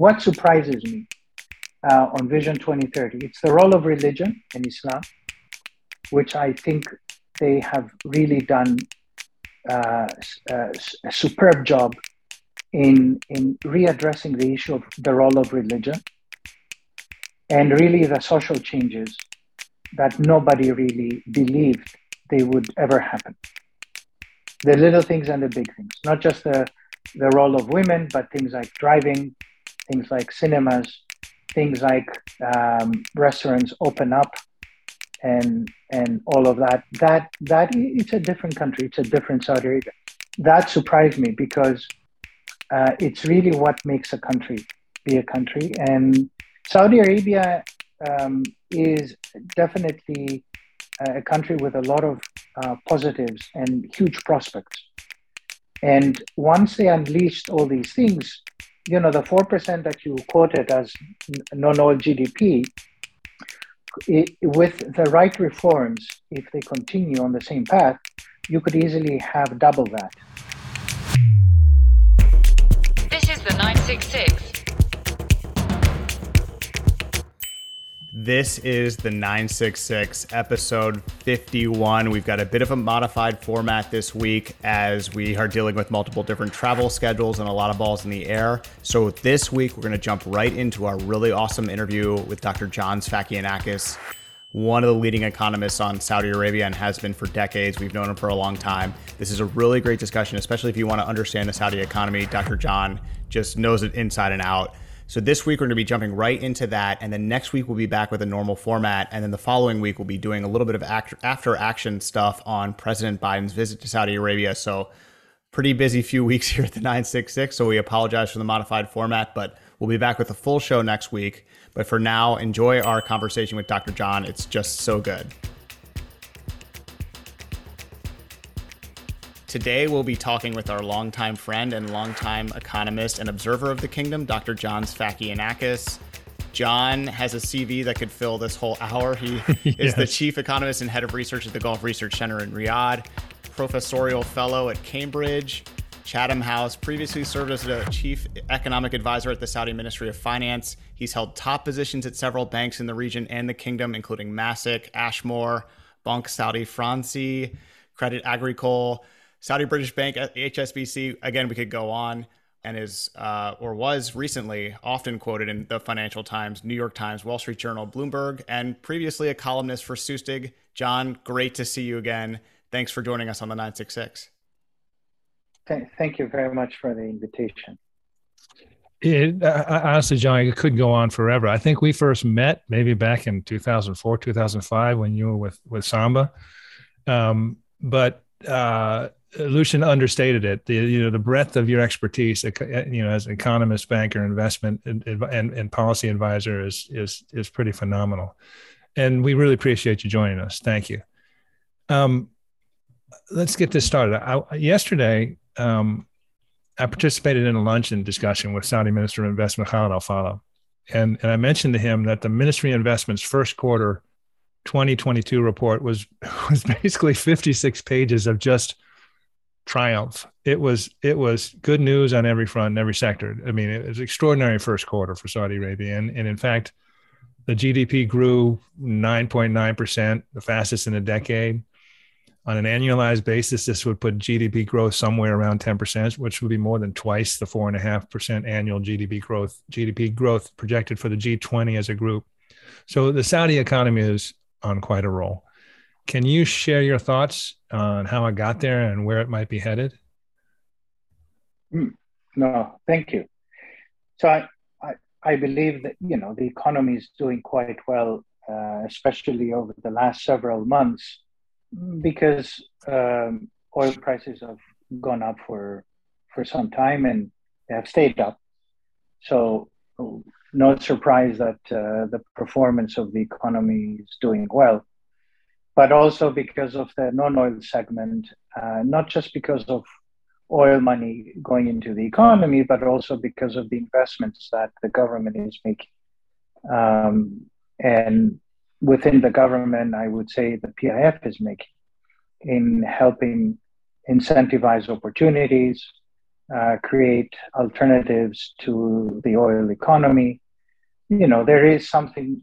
what surprises me on Vision 2030, it's the role of religion in Islam, which I think they have really done a superb job in readdressing the issue of the role of religion and really the social changes that nobody really believed they would ever happen. The little things and the big things, not just the role of women, but things like driving, things like cinemas, things like restaurants open up and all of that. That it's a different country, it's a different Saudi Arabia. That surprised me because it's really what makes a country be a country. And Saudi Arabia is definitely a country with a lot of positives and huge prospects. And once they unleashed all these things, you know, the 4% that you quoted as non-oil GDP, with the right reforms, if they continue on the same path, you could easily have double that. This is the 966. This is the 966, episode 51. We've got a bit of a modified format this week as we are dealing with multiple different travel schedules and a lot of balls in the air. So this week, we're going to jump right into our really awesome interview with Dr. John Sfakianakis, one of the leading economists on Saudi Arabia and has been for decades. We've known him for a long time. This is a really great discussion, especially if you want to understand the Saudi economy. Dr. John just knows it inside and out. So this week, we're going to be jumping right into that. And then next week, we'll be back with a normal format. And then the following week, we'll be doing a little bit of after-action stuff on President Biden's visit to Saudi Arabia. So pretty busy few weeks here at the 966. So we apologize for the modified format, but we'll be back with a full show next week. But for now, enjoy our conversation with Dr. John. It's just so good. Today, we'll be talking with our longtime friend and longtime economist and observer of the kingdom, Dr. John Sfakianakis. John has a CV that could fill this whole hour. He is the chief economist and head of research at the Gulf Research Center in Riyadh, professorial fellow at Cambridge, Chatham House, previously served as the chief economic advisor at the Saudi Ministry of Finance. He's held top positions at several banks in the region and the kingdom, including Masic, Ashmore, Bank Saudi Franci, Credit Agricole, Saudi British Bank, HSBC, again, we could go on, and was recently often quoted in the Financial Times, New York Times, Wall Street Journal, Bloomberg, and previously a columnist for Sustig. John, great to see you again. Thanks for joining us on the 966. Thank you very much for the invitation. Honestly, John, it could go on forever. I think we first met maybe back in 2004, 2005 when you were with Samba, Lucian understated it. The breadth of your expertise, as an economist, banker, investment, and policy advisor is pretty phenomenal. And we really appreciate you joining us. Thank you. Let's get this started. Yesterday, I participated in a luncheon discussion with Saudi Minister of Investment Khalid Al-Falih, and I mentioned to him that the Ministry of Investment's first quarter 2022 report was basically 56 pages of just triumph. It was good news on every front and every sector. I mean, it was an extraordinary first quarter for Saudi Arabia. And in fact, the GDP grew 9.9%, the fastest in a decade. On an annualized basis, this would put GDP growth somewhere around 10%, which would be more than twice the 4.5% annual GDP growth projected for the G20 as a group. So the Saudi economy is on quite a roll. Can you share your thoughts on how I got there and where it might be headed? No, thank you. So I believe that, the economy is doing quite well, especially over the last several months, because oil prices have gone up for some time and they have stayed up. So no surprise that the performance of the economy is doing well, but also because of the non-oil segment, not just because of oil money going into the economy, but also because of the investments that the government is making. And within the government, I would say the PIF is making in helping incentivize opportunities, create alternatives to the oil economy. You know, there is something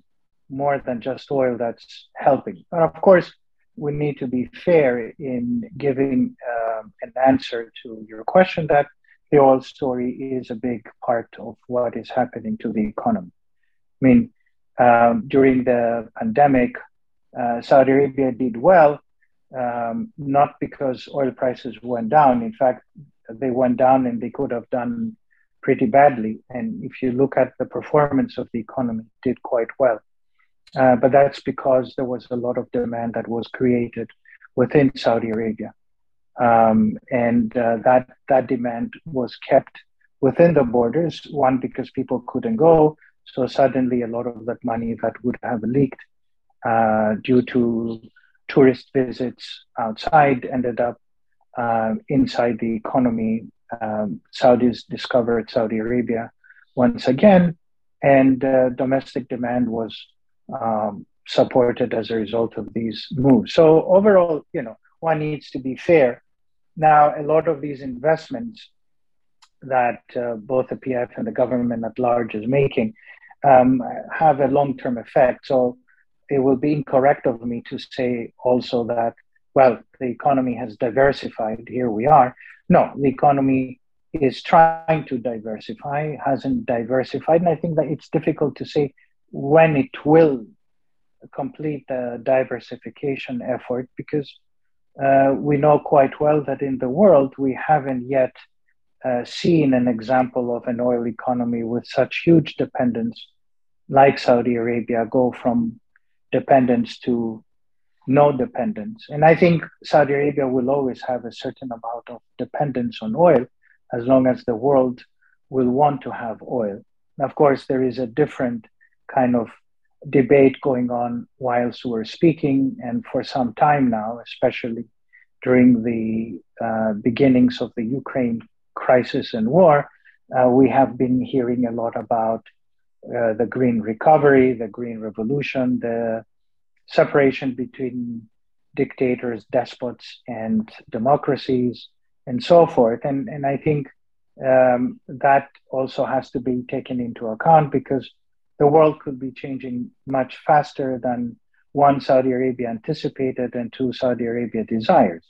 more than just oil that's helping. And of course, we need to be fair in giving an answer to your question that the oil story is a big part of what is happening to the economy. I mean, during the pandemic, Saudi Arabia did well, not because oil prices went down. In fact, they went down and they could have done pretty badly. And if you look at the performance of the economy, it did quite well. But that's because there was a lot of demand that was created within Saudi Arabia. That demand was kept within the borders, one, because people couldn't go. So suddenly a lot of that money that would have leaked due to tourist visits outside ended up inside the economy. Saudis discovered Saudi Arabia once again, and domestic demand was supported as a result of these moves. So overall, you know, one needs to be fair. Now, a lot of these investments that both the PIF and the government at large is making have a long-term effect. So it will be incorrect of me to say also that, well, the economy has diversified, here we are. No, the economy is trying to diversify, hasn't diversified. And I think that it's difficult to say when it will complete the diversification effort, because we know quite well that in the world, we haven't yet seen an example of an oil economy with such huge dependence, like Saudi Arabia, go from dependence to no dependence. And I think Saudi Arabia will always have a certain amount of dependence on oil, as long as the world will want to have oil. And of course, there is a different kind of debate going on whilst we're speaking, and for some time now, especially during the beginnings of the Ukraine crisis and war, we have been hearing a lot about the green recovery, the green revolution, the separation between dictators, despots, and democracies, and so forth. And I think that also has to be taken into account, because the world could be changing much faster than, one, Saudi Arabia anticipated, and two, Saudi Arabia desires,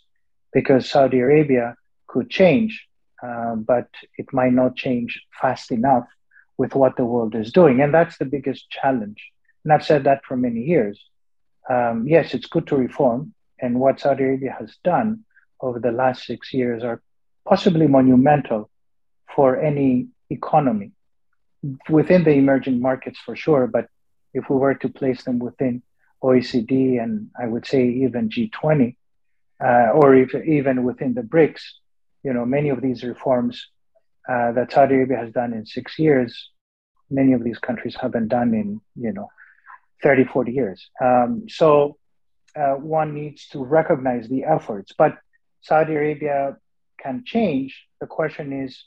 because Saudi Arabia could change, but it might not change fast enough with what the world is doing. And that's the biggest challenge. And I've said that for many years. Yes, it's good to reform. And what Saudi Arabia has done over the last 6 years are possibly monumental for any economy, within the emerging markets for sure, but if we were to place them within OECD, and I would say even G20, or if, even within the BRICS, you know, many of these reforms that Saudi Arabia has done in 6 years, many of these countries haven't done in, you know, 30, 40 years. So one needs to recognize the efforts, but Saudi Arabia can change. The question is,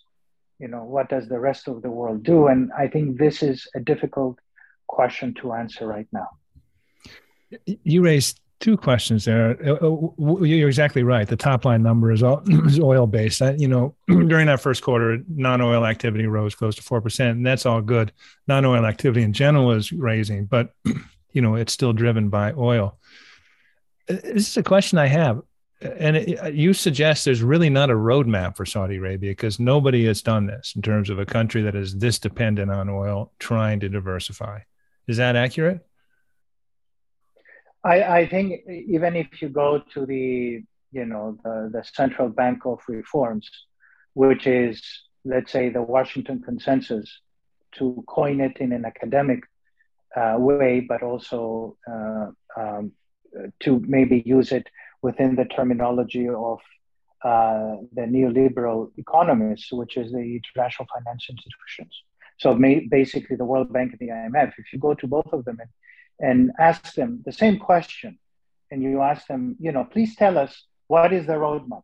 you know, what does the rest of the world do? And I think this is a difficult question to answer right now. You raised two questions there. You're exactly right. The top line number is oil-based. You know, during that first quarter, non-oil activity rose close to 4%, and that's all good. Non-oil activity in general is raising, but, you know, it's still driven by oil. This is a question I have. And you suggest there's really not a roadmap for Saudi Arabia, because nobody has done this in terms of a country that is this dependent on oil trying to diversify. Is that accurate? I think even if you go to the, you know, the Central Bank of Reforms, which is, let's say, the Washington Consensus, to coin it in an academic way, but also to maybe use it within the terminology of the neoliberal economists, which is the international financial institutions. So basically the World Bank and the IMF, if you go to both of them and ask them the same question, and you ask them, you know, please tell us what is the roadmap?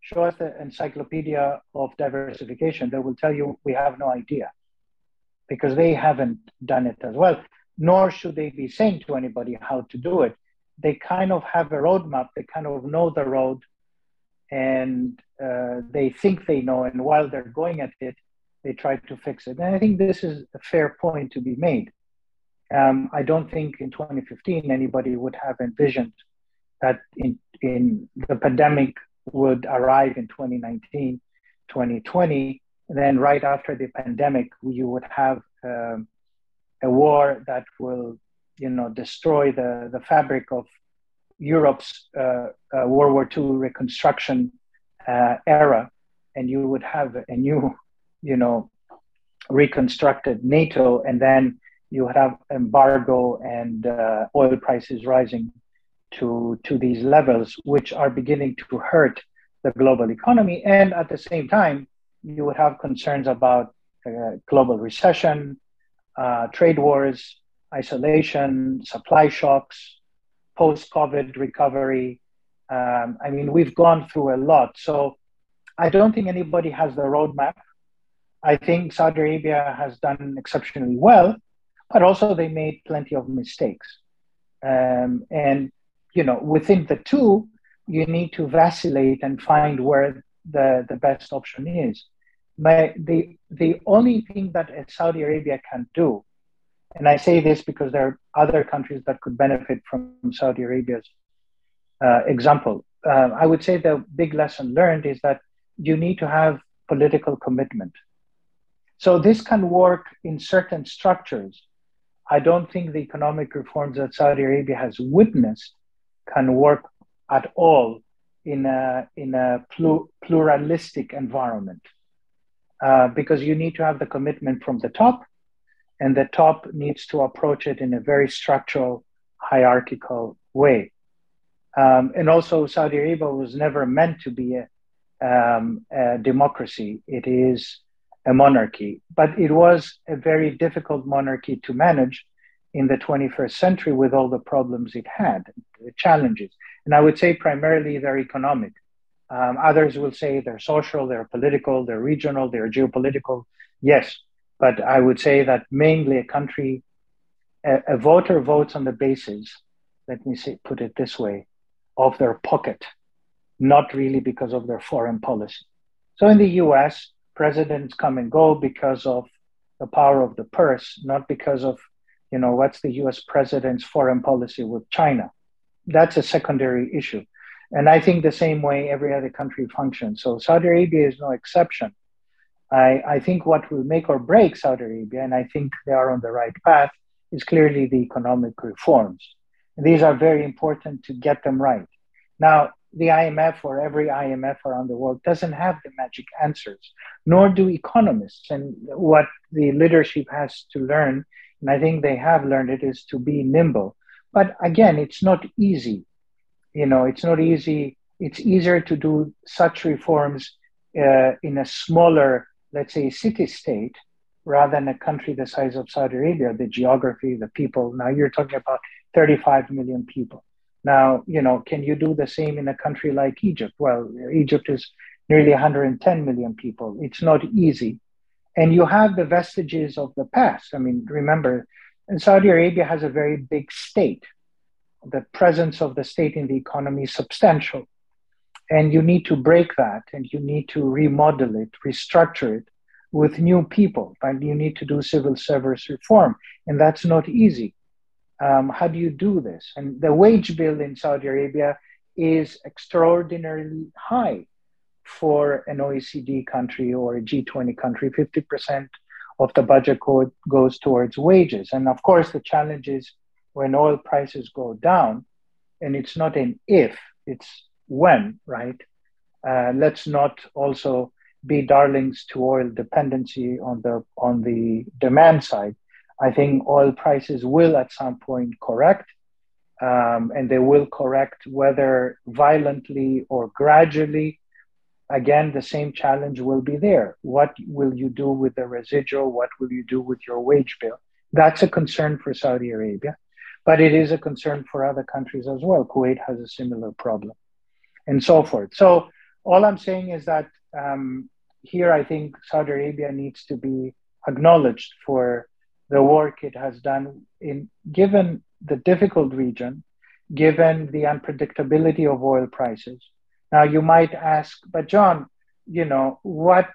Show us the encyclopedia of diversification. They will tell you, we have no idea, because they haven't done it as well, nor should they be saying to anybody how to do it. They kind of have a roadmap, they kind of know the road, and they think they know, and while they're going at it, they try to fix it. And I think this is a fair point to be made. I don't think in 2015 anybody would have envisioned that in the pandemic would arrive in 2019, 2020, and then right after the pandemic, you would have a war that will, you know, destroy the fabric of Europe's World War II reconstruction era, and you would have a new, you know, reconstructed NATO, and then you would have embargo and oil prices rising to these levels, which are beginning to hurt the global economy. And at the same time, you would have concerns about global recession, trade wars, isolation, supply shocks, post-COVID recovery. I mean, we've gone through a lot. So I don't think anybody has the roadmap. I think Saudi Arabia has done exceptionally well, but also they made plenty of mistakes. And, you know, within the two, you need to vacillate and find where the best option is. The only thing that Saudi Arabia can do, and I say this because there are other countries that could benefit from Saudi Arabia's example. I would say the big lesson learned is that you need to have political commitment. So this can work in certain structures. I don't think the economic reforms that Saudi Arabia has witnessed can work at all in a pluralistic environment, because you need to have the commitment from the top, and the top needs to approach it in a very structural, hierarchical way. And also, Saudi Arabia was never meant to be a democracy. It is a monarchy, but it was a very difficult monarchy to manage in the 21st century with all the problems it had, the challenges. And I would say primarily they're economic. Others will say they're social, they're political, they're regional, they're geopolitical. Yes. But I would say that mainly a voter votes on the basis, let me say, put it this way, of their pocket, not really because of their foreign policy. So in the US, presidents come and go because of the power of the purse, not because of, you know, what's the US president's foreign policy with China. That's a secondary issue. And I think the same way every other country functions. So Saudi Arabia is no exception. I think what will make or break Saudi Arabia, and I think they are on the right path, is clearly the economic reforms. And these are very important to get them right. Now, the IMF or every IMF around the world doesn't have the magic answers, nor do economists. And what the leadership has to learn, and I think they have learned it, is to be nimble. But again, it's not easy. You know, it's not easy. It's easier to do such reforms in a smaller, let's say, city-state, rather than a country the size of Saudi Arabia, the geography, the people. Now you're talking about 35 million people. Now, you know, can you do the same in a country like Egypt? Well, Egypt is nearly 110 million people. It's not easy. And you have the vestiges of the past. I mean, remember, Saudi Arabia has a very big state. The presence of the state in the economy is substantial. And you need to break that, and you need to remodel it, restructure it with new people. And you need to do civil service reform, and that's not easy. How do you do this? And the wage bill in Saudi Arabia is extraordinarily high for an OECD country or a G20 country. 50% of the budget goes towards wages. And of course, the challenge is when oil prices go down, and it's not an if, it's when, right? Let's not also be darlings to oil dependency on the demand side. I think oil prices will at some point correct, and they will correct whether violently or gradually. Again, the same challenge will be there. What will you do with the residual? What will you do with your wage bill? That's a concern for Saudi Arabia, but it is a concern for other countries as well. Kuwait has a similar problem, and so forth. So all I'm saying is that here I think Saudi Arabia needs to be acknowledged for the work it has done, in given the difficult region, given the unpredictability of oil prices, Now, you might ask, but John, you know, what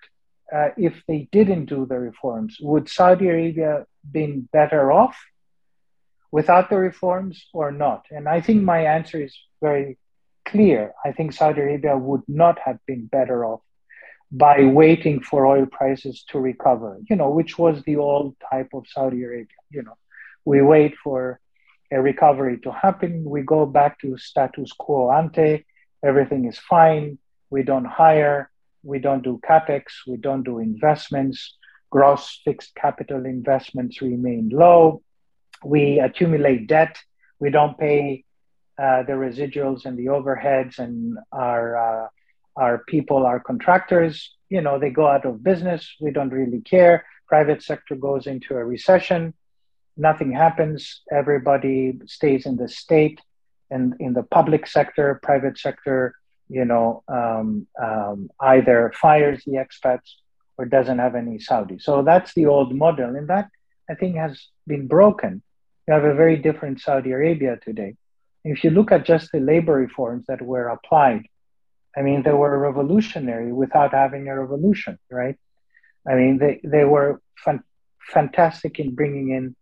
if they didn't do the reforms? Would Saudi Arabia been better off without the reforms or not? And I think my answer is very clear. I think Saudi Arabia would not have been better off by waiting for oil prices to recover, you know, which was the old type of Saudi Arabia. You know, we wait for a recovery to happen. We go back to status quo ante. Everything is fine. We don't hire. We don't do capex. We don't do investments. Gross fixed capital investments remain low. We accumulate debt. We don't pay the residuals and the overheads, and our people, our contractors, you know, they go out of business. We don't really care. Private sector goes into a recession. Nothing happens. Everybody stays in the state and in the public sector, private sector, you know, either fires the expats or doesn't have any Saudis. So that's the old model. And that, I think, has been broken. You have a very different Saudi Arabia today. If you look at just the labor reforms that were applied, I mean, they were revolutionary without having a revolution, right? I mean, they were fantastic in bringing in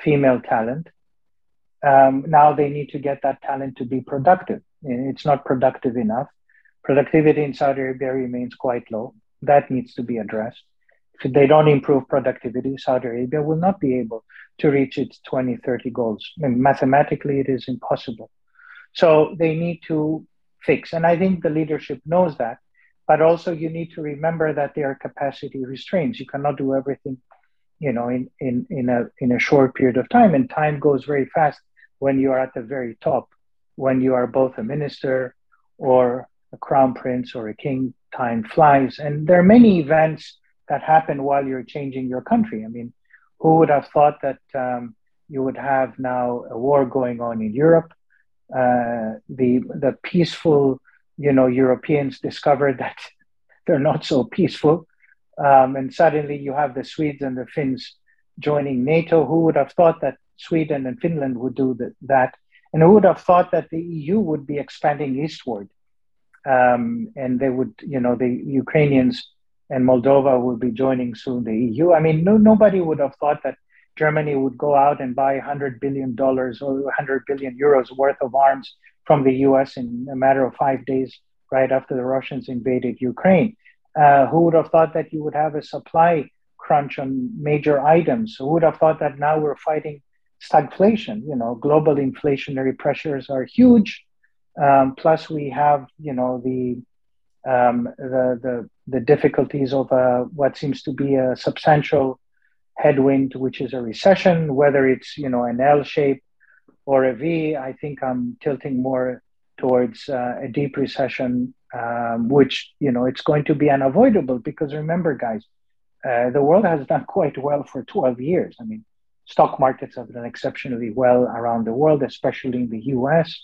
female talent. Now they need to get that talent to be productive. It's not productive enough. Productivity in Saudi Arabia remains quite low. That needs to be addressed. If they don't improve productivity, Saudi Arabia will not be able to reach its 2030 goals. I mean, mathematically, it is impossible. So they need to fix. And I think the leadership knows that, but also you need to remember that there are capacity restraints. You cannot do everything, you know, in a short period of time, and time goes very fast when you are at the very top, when you are both a minister or a crown prince or a king. Time flies, and there are many events that happen while you're changing your country. I mean, who would have thought that you would have now a war going on in Europe? The peaceful, you know, Europeans discovered that they're not so peaceful. And suddenly you have the Swedes and the Finns joining NATO. Who would have thought that Sweden and Finland would do that? And who would have thought that the EU would be expanding eastward? And they would, you know, the Ukrainians and Moldova would be joining soon the EU. I mean, nobody would have thought that Germany would go out and buy $100 billion or 100 billion euros worth of arms from the US in a matter of 5 days right after the Russians invaded Ukraine. Who would have thought that you would have a supply crunch on major items? Who would have thought that now we're fighting stagflation? You know, global inflationary pressures are huge. Plus we have, you know, the difficulties of what seems to be a substantial headwind, which is a recession, whether it's, you know, an L shape or a V. I think I'm tilting more towards a deep recession, which, you know, it's going to be unavoidable because remember, guys, the world has done quite well for 12 years. I mean, stock markets have done exceptionally well around the world, especially in the US.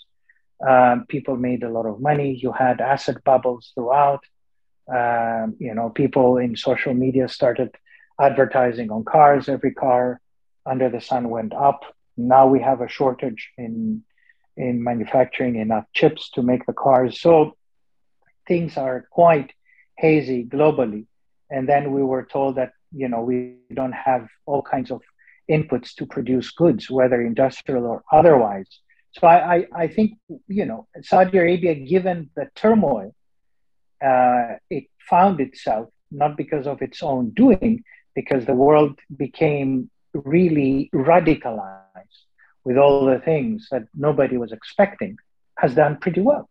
People made a lot of money. You had asset bubbles throughout. You know, people in social media started advertising on cars. Every car under the sun went up. Now we have a shortage in manufacturing enough chips to make the cars. So things are quite hazy globally. And then we were told that, you know, we don't have all kinds of inputs to produce goods, whether industrial or otherwise. So I think, you know, Saudi Arabia, given the turmoil, it found itself, not because of its own doing, because the world became really radicalized with all the things that nobody was expecting, has done pretty well.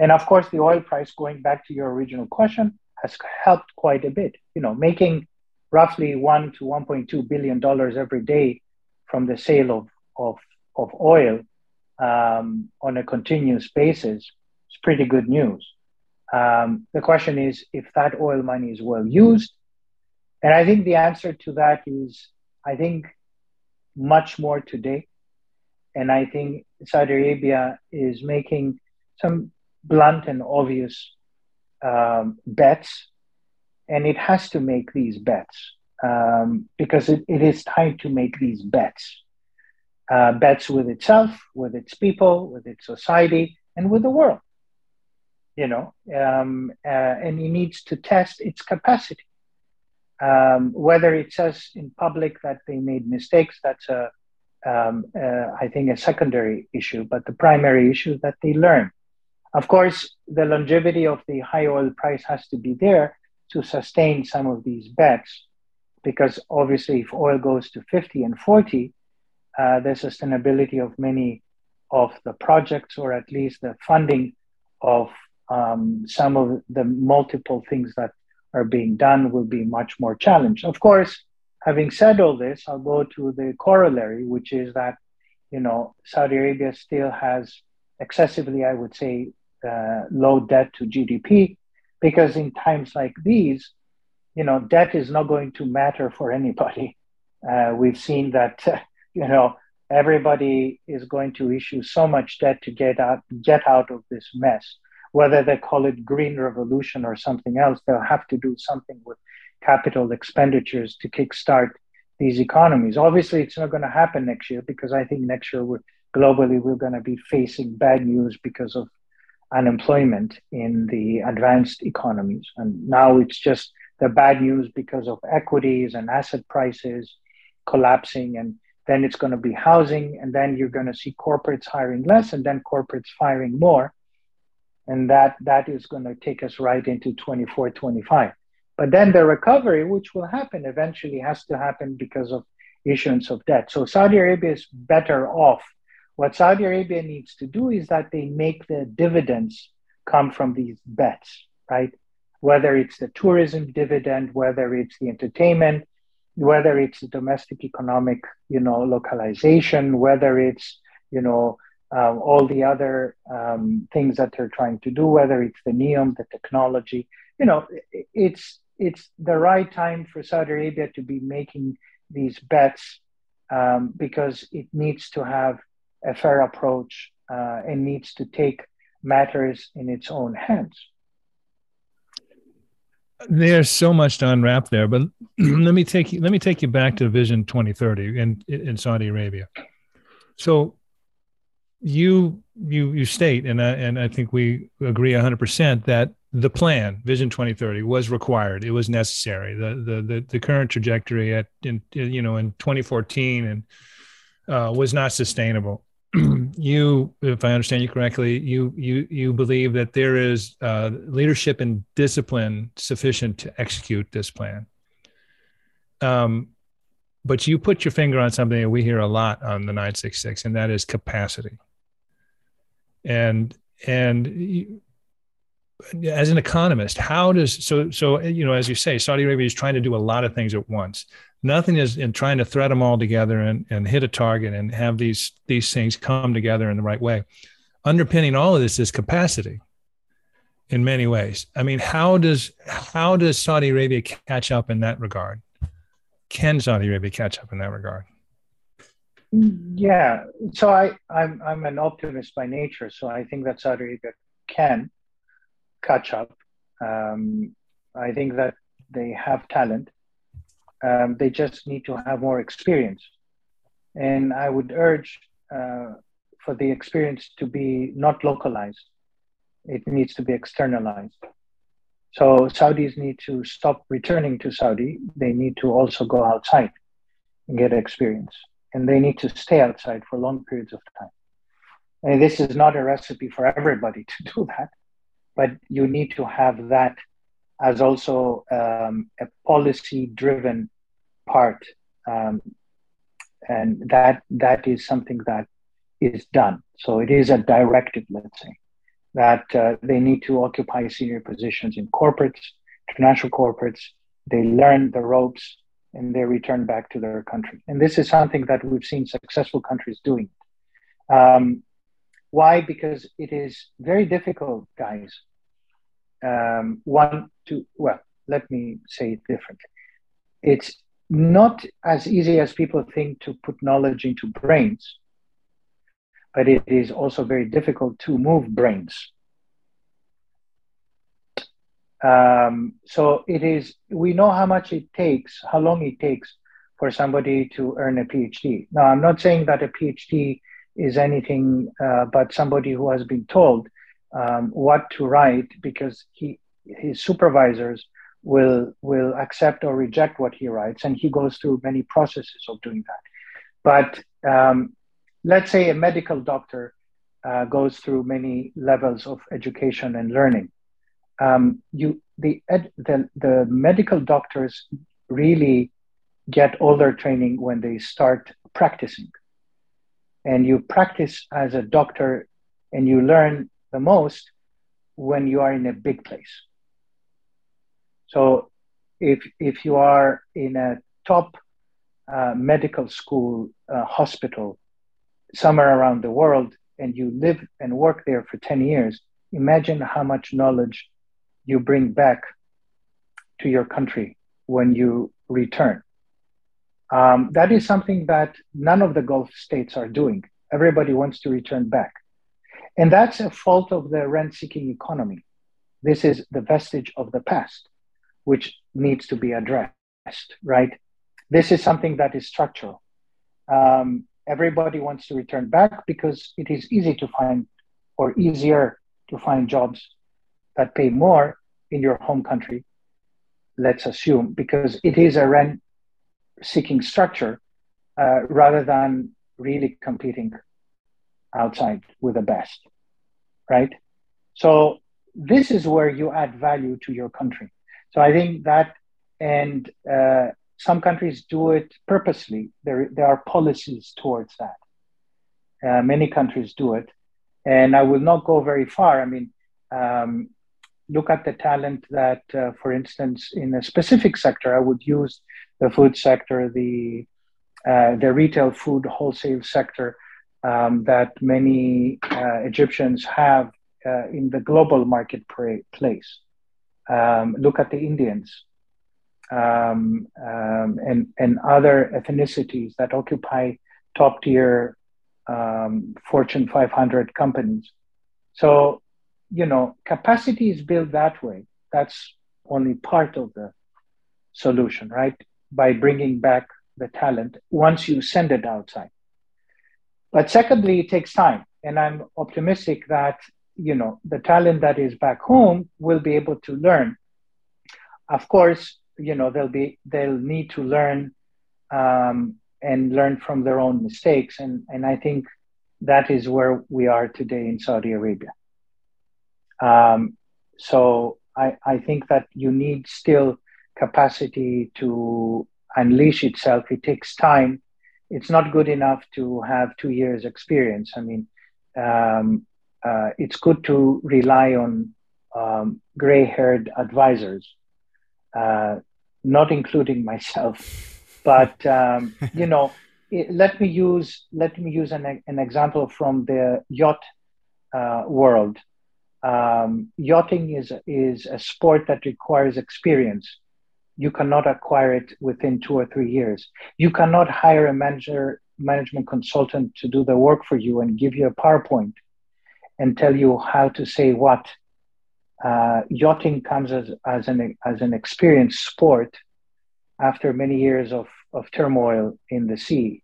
And of course, the oil price, going back to your original question, has helped quite a bit, you know, making roughly $1 to $1.2 billion every day from the sale of oil on a continuous basis is pretty good news. The question is if that oil money is well used. And I think the answer to that is, I think, much more today. And I think Saudi Arabia is making some blunt and obvious bets. And it has to make these bets because it is time to make these bets. Bets with itself, with its people, with its society, and with the world. you know, and it needs to test its capacity. Whether it says in public that they made mistakes, that's a, I think, a secondary issue, but the primary issue is that they learn. Of course, the longevity of the high oil price has to be there to sustain some of these bets, because obviously if oil goes to 50 and 40, the sustainability of many of the projects, or at least the funding of some of the multiple things that are being done, will be much more challenged. Of course, having said all this, I'll go to the corollary, which is that, you know, Saudi Arabia still has excessively, I would say, low debt to GDP, because in times like these, you know, debt is not going to matter for anybody. We've seen that, you know, everybody is going to issue so much debt to get out of this mess. Whether they call it green revolution or something else, they'll have to do something with capital expenditures to kickstart these economies. Obviously, it's not going to happen next year, because I think next year globally we're going to be facing bad news because of unemployment in the advanced economies. And now it's just the bad news because of equities and asset prices collapsing, and then it's going to be housing, and then you're going to see corporates hiring less, and then corporates firing more. And that is going to take us right into 24, 25. But then the recovery, which will happen eventually, has to happen because of issuance of debt. So Saudi Arabia is better off. What Saudi Arabia needs to do is that they make the dividends come from these bets, right? Whether it's the tourism dividend, whether it's the entertainment, whether it's the domestic economic, you know, localization, whether it's, you know, all the other things that they're trying to do, whether it's the NEOM, the technology, you know, it's the right time for Saudi Arabia to be making these bets, because it needs to have a fair approach and needs to take matters in its own hands. There's so much to unwrap there, but let me take you back to Vision 2030 in Saudi Arabia. So. You state, and I think we agree 100% that the plan, Vision 2030, was required. It was necessary. The current trajectory in 2014 and was not sustainable. You, if I understand you correctly, you believe that there is leadership and discipline sufficient to execute this plan. But you put your finger on something that we hear a lot on the 966, and that is capacity. And as an economist, how does so you know, as you say, Saudi Arabia is trying to do a lot of things at once. Nothing is in trying to thread them all together and hit a target and have these things come together in the right way. Underpinning all of this is capacity in many ways. I mean, how does Saudi Arabia catch up in that regard? Can Saudi Arabia catch up in that regard? Yeah, so I'm an optimist by nature, so I think that Saudi Arabia can catch up. I think that they have talent. They just need to have more experience. And I would urge for the experience to be not localized. It needs to be externalized. So Saudis need to stop returning to Saudi. They need to also go outside and get experience. And they need to stay outside for long periods of time. And this is not a recipe for everybody to do that, but you need to have that as also a policy-driven part. And that is something that is done. So it is a directive, let's say, that they need to occupy senior positions in corporates, international corporates. They learn the ropes, and they return back to their country. And this is something that we've seen successful countries doing. Why? Because it is very difficult, guys. Let me say it differently. It's not as easy as people think to put knowledge into brains, but it is also very difficult to move brains. So it is, we know how much it takes, how long it takes for somebody to earn a PhD. Now, I'm not saying that a PhD is anything but somebody who has been told what to write, because his supervisors will accept or reject what he writes, and he goes through many processes of doing that. But let's say a medical doctor goes through many levels of education and learning. The medical doctors really get all their training when they start practicing. And you practice as a doctor and you learn the most when you are in a big place. So if you are in a top medical school hospital somewhere around the world and you live and work there for 10 years, imagine how much knowledge you bring back to your country when you return. That is something that none of the Gulf states are doing. Everybody wants to return back. And that's a fault of the rent-seeking economy. This is the vestige of the past, which needs to be addressed, right? This is something that is structural. Everybody wants to return back because it is easy to find, or easier to find, jobs that pay more in your home country, let's assume, because it is a rent-seeking structure rather than really competing outside with the best, right? So this is where you add value to your country. So I think that, and some countries do it purposely. There are policies towards that. Many countries do it. And I will not go very far. I mean, look at the talent that, for instance, in a specific sector, I would use the food sector, the retail food wholesale sector, that many Egyptians have in the global marketplace. Look at the Indians and other ethnicities that occupy top-tier Fortune 500 companies. So, you know, capacity is built that way. That's only part of the solution, right? By bringing back the talent once you send it outside. But secondly, it takes time. And I'm optimistic that, you know, the talent that is back home will be able to learn. Of course, you know, they'll need to learn and learn from their own mistakes. And I think that is where we are today in Saudi Arabia. So I think that you need still capacity to unleash itself. It takes time. It's not good enough to have 2 years experience. I mean, it's good to rely on gray-haired advisors, not including myself. But you know, let me use an example from the yacht world. Yachting is a sport that requires experience. You cannot acquire it within 2 or 3 years. You cannot hire a management consultant to do the work for you and give you a PowerPoint and tell you how to say what. Yachting comes as an experienced sport after many years of turmoil in the sea.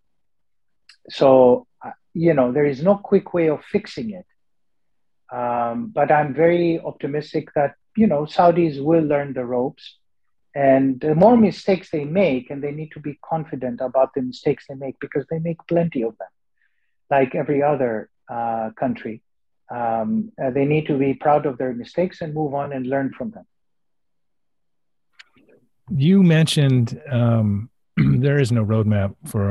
So, you know, there is no quick way of fixing it. But I'm very optimistic that, you know, Saudis will learn the ropes. And the more mistakes they make, and they need to be confident about the mistakes they make, because they make plenty of them, like every other country. They need to be proud of their mistakes and move on and learn from them. You mentioned there is no roadmap for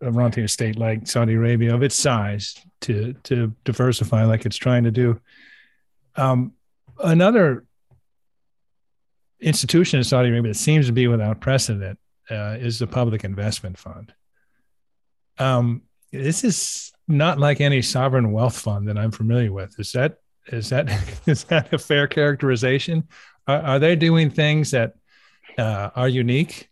a frontier state like Saudi Arabia of its size to diversify like it's trying to do. Another institution in Saudi Arabia that seems to be without precedent is the Public Investment Fund. This is not like any sovereign wealth fund that I'm familiar with. Is that a fair characterization? Are they doing things that are unique?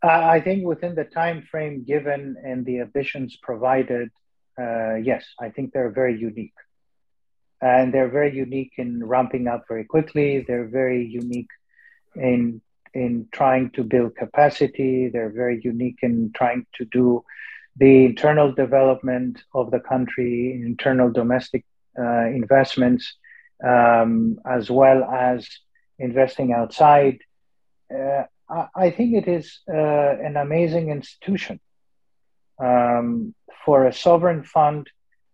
I think within the time frame given and the ambitions provided, yes, I think they're very unique. And they're very unique in ramping up very quickly. They're very unique in trying to build capacity. They're very unique in trying to do the internal development of the country, internal domestic investments, as well as investing outside. I think it is an amazing institution for a sovereign fund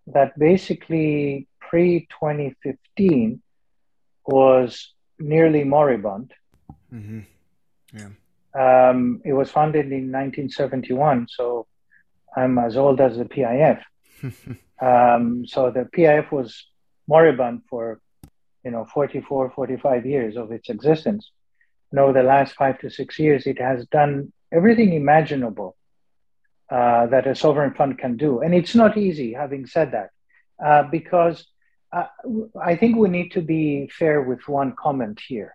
that basically pre-2015 was nearly moribund. Mm-hmm. Yeah. It was founded in 1971, so I'm as old as the PIF. So the PIF was moribund for 44, 45 years of its existence. And over the last 5 to 6 years, it has done everything imaginable that a sovereign fund can do. And it's not easy, having said that, because I think we need to be fair with one comment here.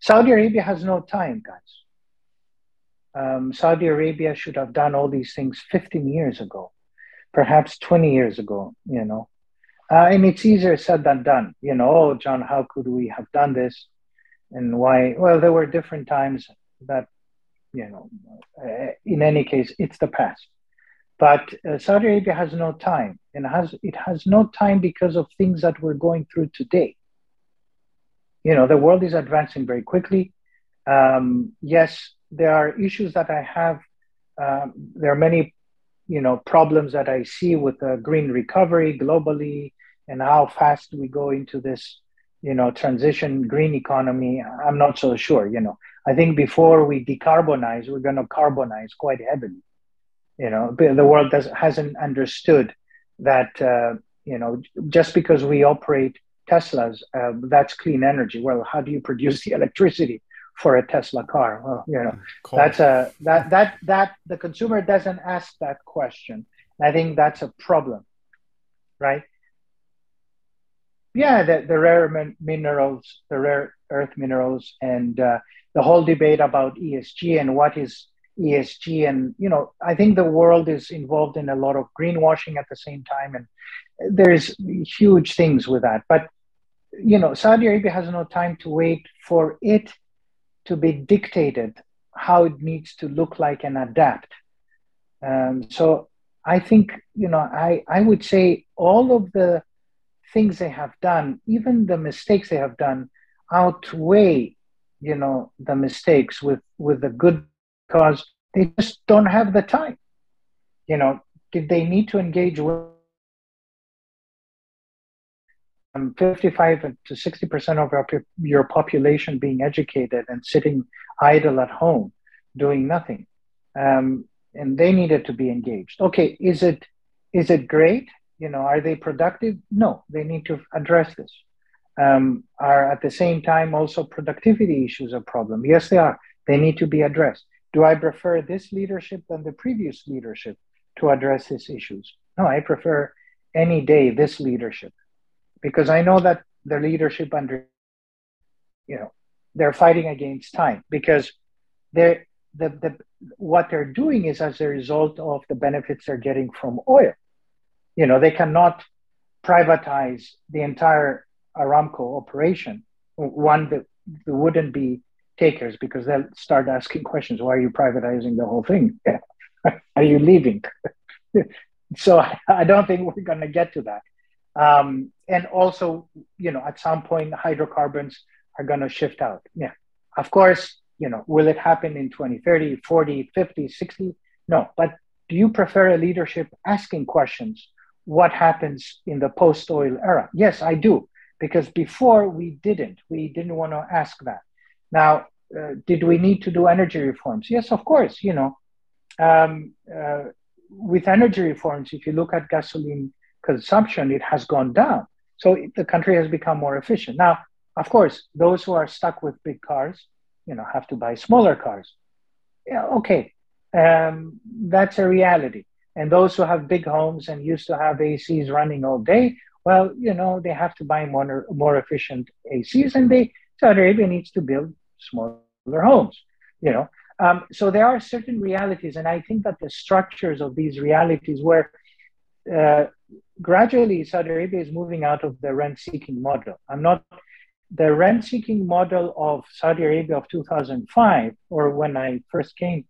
Saudi Arabia has no time, guys. Saudi Arabia should have done all these things 15 years ago, perhaps 20 years ago, and it's easier said than done. Oh, John, how could we have done this and why? Well, there were different times that, in any case, it's the past. But Saudi Arabia has no time, and it has no time because of things that we're going through today. The world is advancing very quickly. Yes, there are issues that I have. There are many, problems that I see with the green recovery globally and how fast we go into this, transition green economy. I'm not so sure, I think before we decarbonize, we're going to carbonize quite heavily. The world hasn't understood that, just because we operate Teslas, that's clean energy. Well, how do you produce the electricity for a Tesla car? Well, that's the consumer doesn't ask that question. I think that's a problem, right? Yeah, the rare minerals, the rare earth minerals, and the whole debate about ESG and what is ESG. And, I think the world is involved in a lot of greenwashing at the same time. And there's huge things with that. But, Saudi Arabia has no time to wait for it to be dictated how it needs to look like and adapt. So I think, I would say all of the things they have done, even the mistakes they have done, outweigh, the mistakes with the good, because they just don't have the time. Did they need to engage with 55 to 60% of your population being educated and sitting idle at home doing nothing? And they needed to be engaged. Okay, is it great? Are they productive? No, they need to address this. Are at the same time also productivity issues a problem? Yes, they are. They need to be addressed. Do I prefer this leadership than the previous leadership to address these issues? No, I prefer any day this leadership, because I know that the leadership they're fighting against time, because what they're doing is as a result of the benefits they're getting from oil. They cannot privatize the entire Aramco operation. One, that wouldn't be takers, because they'll start asking questions. Why are you privatizing the whole thing? Are you leaving? So I don't think we're going to get to that. And also, at some point, hydrocarbons are going to shift out. Yeah, of course, will it happen in 2030, 40, 50, 60? No, but do you prefer a leadership asking questions? What happens in the post-oil era? Yes, I do, because before we didn't want to ask that. Now, did we need to do energy reforms? Yes, of course, with energy reforms, if you look at gasoline consumption, it has gone down. So the country has become more efficient. Now, of course, those who are stuck with big cars, have to buy smaller cars. Yeah, okay, that's a reality. And those who have big homes and used to have ACs running all day, well, they have to buy more efficient ACs, and Saudi Arabia needs to build smaller homes, So there are certain realities, and I think that the structures of these realities where gradually Saudi Arabia is moving out of the rent-seeking model. The rent-seeking model of Saudi Arabia of 2005, or when I first came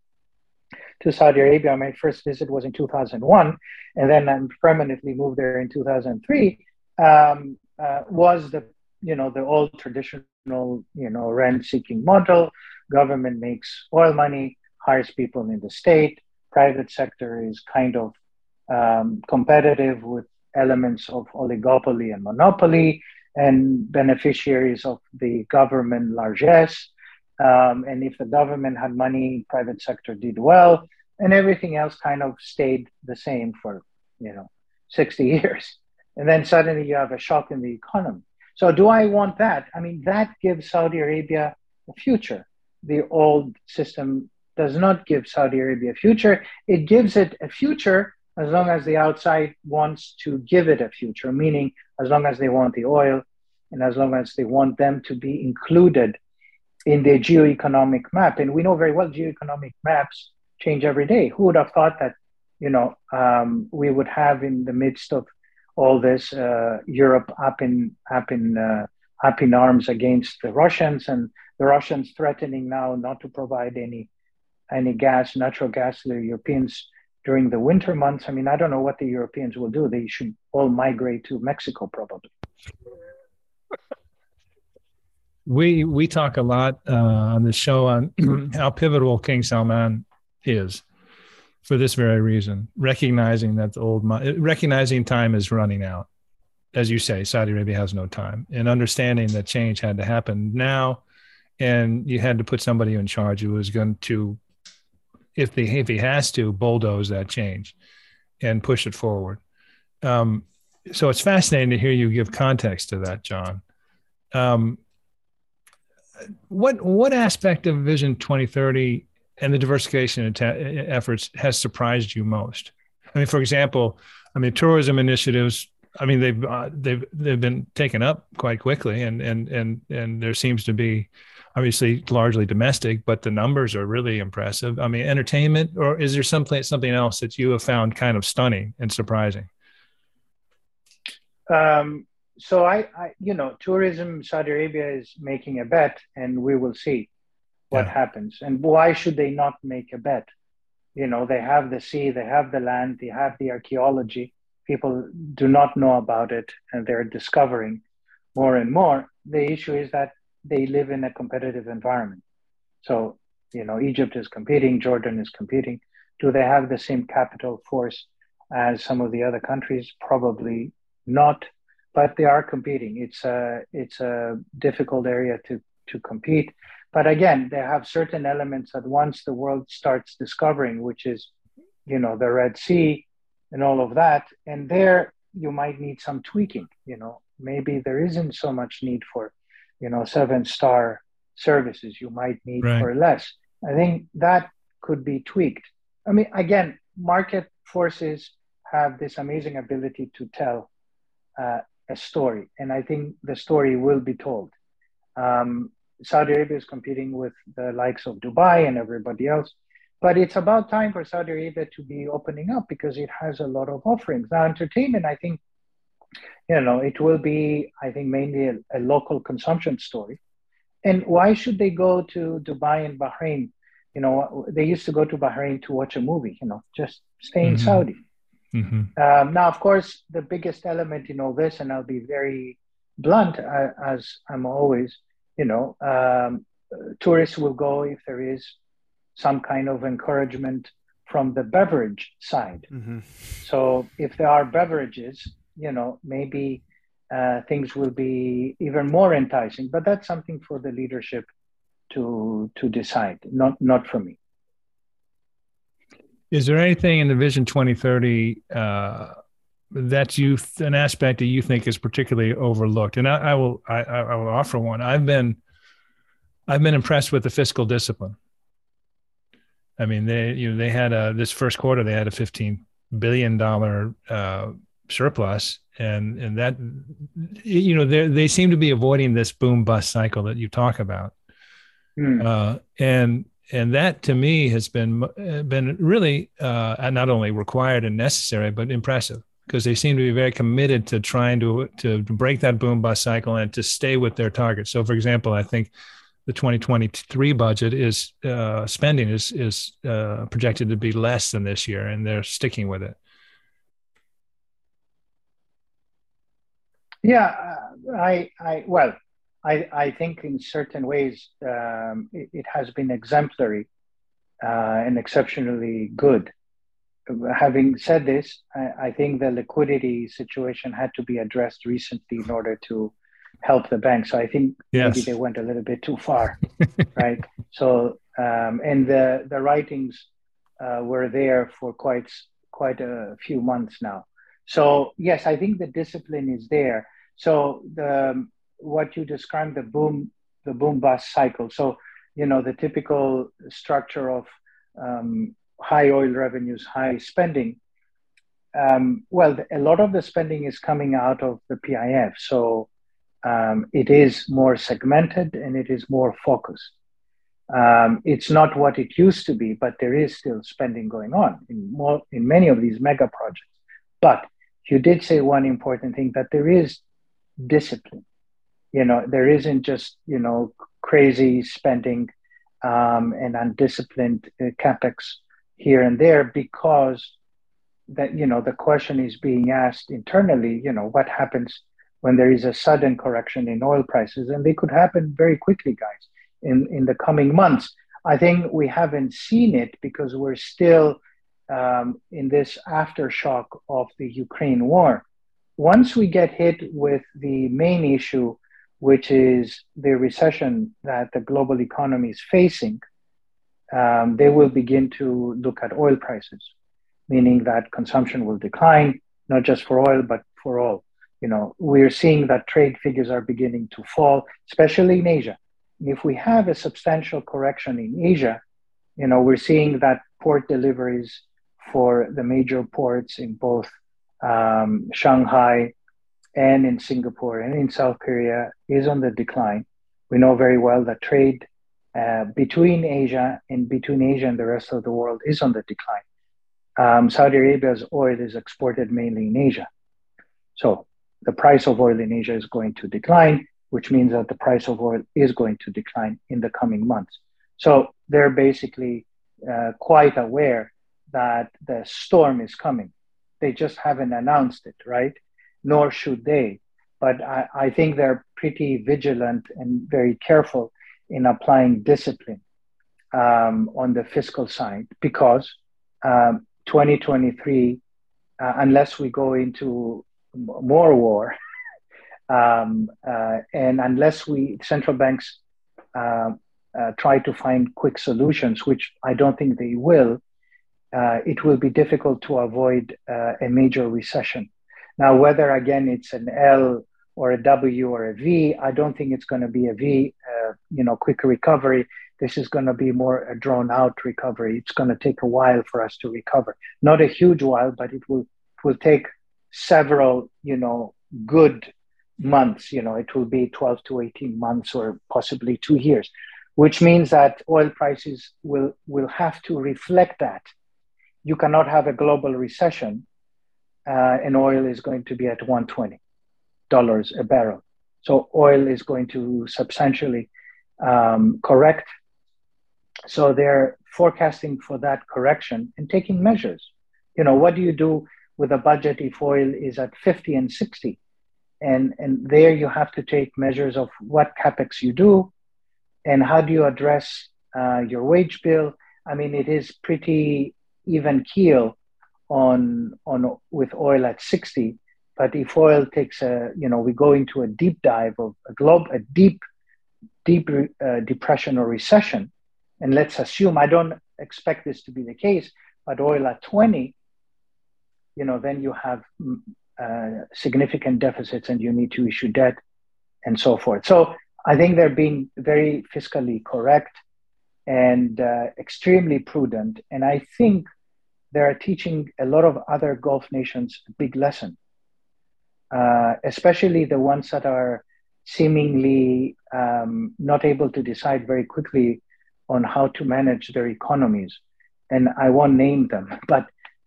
to Saudi Arabia. My first visit was in 2001, and then I permanently moved there in 2003. Was the old traditional rent-seeking model. Government makes oil money, hires people in the state. Private sector is kind of competitive with elements of oligopoly and monopoly, and beneficiaries of the government largesse. And if the government had money, private sector did well, and everything else kind of stayed the same for 60 years. And then suddenly you have a shock in the economy. So do I want that? I mean, that gives Saudi Arabia a future. The old system does not give Saudi Arabia a future. It gives it a future as long as the outside wants to give it a future, meaning as long as they want the oil and as long as they want them to be included in the geoeconomic map. And we know very well geoeconomic maps change every day. Who would have thought that, we would have in the midst of all this Europe up in arms against the Russians, and the Russians threatening now not to provide any gas, natural gas to the Europeans during the winter months. I mean, I don't know what the Europeans will do. They should all migrate to Mexico, probably. We talk a lot on the show on how pivotal King Salman is for this very reason, recognizing that recognizing time is running out. As you say, Saudi Arabia has no time, and understanding that change had to happen now, and you had to put somebody in charge who was going to, if he has to, bulldoze that change and push it forward. So it's fascinating to hear you give context to that, John. What aspect of Vision 2030 and the diversification efforts has surprised you most? I mean, for example, tourism initiatives. I mean, they've been taken up quite quickly, and there seems to be, obviously, largely domestic, but the numbers are really impressive. I mean, entertainment, or is there something else that you have found kind of stunning and surprising? So tourism, Saudi Arabia is making a bet, and we will see what happens. And why should they not make a bet? They have the sea, they have the land, they have the archaeology. People do not know about it, and they're discovering more and more. The issue is that they live in a competitive environment. So, Egypt is competing, Jordan is competing. Do they have the same capital force as some of the other countries? Probably not. But they are competing. It's a difficult area to compete. But again, they have certain elements that once the world starts discovering, which is, the Red Sea and all of that. And there you might need some tweaking. Maybe there isn't so much need for, 7-star services. You might need for less. I think that could be tweaked. I mean, again, market forces have this amazing ability to tell a story. And I think the story will be told. Saudi Arabia is competing with the likes of Dubai and everybody else. But it's about time for Saudi Arabia to be opening up, because it has a lot of offerings. Now, entertainment, I think, it will be, mainly a local consumption story. And why should they go to Dubai and Bahrain? They used to go to Bahrain to watch a movie, just stay in Saudi. Mm-hmm. Now, of course, the biggest element in all this, and I'll be very blunt, as I'm always, tourists will go if there is some kind of encouragement from the beverage side. Mm-hmm. So if there are beverages, maybe things will be even more enticing. But that's something for the leadership to decide, not for me. Is there anything in the Vision 2030 that an aspect that you think is particularly overlooked? And I will offer one. I've been impressed with the fiscal discipline. I mean, they had this first quarter they had a $15 billion surplus, and that they seem to be avoiding this boom bust cycle that you talk about, And that, to me, has been really not only required and necessary, but impressive, because they seem to be very committed to trying to break that boom bust cycle and to stay with their targets. So, for example, I think the 2023 budget is spending is projected to be less than this year, and they're sticking with it. Yeah, I think in certain ways it has been exemplary and exceptionally good. Having said this, I think the liquidity situation had to be addressed recently in order to help the bank. So I think maybe they went a little bit too far, right? So and the writings were there for quite a few months now. So yes, I think the discipline is there. So what you described, the boom bust cycle. So you know the typical structure of high oil revenues, high spending. A lot of the spending is coming out of the PIF. So it is more segmented and it is more focused. It's not what it used to be, but there is still spending going on in many of these mega projects. But you did say one important thing, that there is discipline. You know, there isn't just, you know, crazy spending and undisciplined capex here and there, because that, you know, the question is being asked internally, you know, what happens when there is a sudden correction in oil prices? And they could happen very quickly, guys, in the coming months. I think we haven't seen it because we're still in this aftershock of the Ukraine war. Once we get hit with the main issue, which is the recession that the global economy is facing, they will begin to look at oil prices, meaning that consumption will decline, not just for oil, but for all. You know, we're seeing that trade figures are beginning to fall, especially in Asia. If we have a substantial correction in Asia, you know, we're seeing that port deliveries for the major ports in both Shanghai and in Singapore and in South Korea is on the decline. We know very well that trade between Asia and the rest of the world is on the decline. Saudi Arabia's oil is exported mainly in Asia. So the price of oil in Asia is going to decline, which means that the price of oil is going to decline in the coming months. So they're basically quite aware that the storm is coming. They just haven't announced it, right? Nor should they. But I think they're pretty vigilant and very careful in applying discipline on the fiscal side, because 2023, unless we go into more war, and unless central banks try to find quick solutions, which I don't think they will, it will be difficult to avoid a major recession. Now, whether again it's an L or a W or a V, I don't think it's going to be a V, quick recovery. This is going to be more a drawn out recovery. It's going to take a while for us to recover. Not a huge while, but it will take several, good months. You know, it will be 12 to 18 months or possibly 2 years, which means that oil prices will have to reflect that. You cannot have a global recession and oil is going to be at $120 a barrel. So oil is going to substantially correct. So they're forecasting for that correction and taking measures. You know, what do you do with a budget if oil is at 50 and 60? And there you have to take measures of what capex you do and how do you address your wage bill. I mean, it is pretty even keel on with oil at 60, but if oil takes we go into a deep dive of a deep depression or recession, and let's assume, I don't expect this to be the case, but oil at 20, then you have significant deficits and you need to issue debt and so forth. So I think they're being very fiscally correct and extremely prudent. And I think they're teaching a lot of other Gulf nations a big lesson, especially the ones that are seemingly not able to decide very quickly on how to manage their economies. And I won't name them, but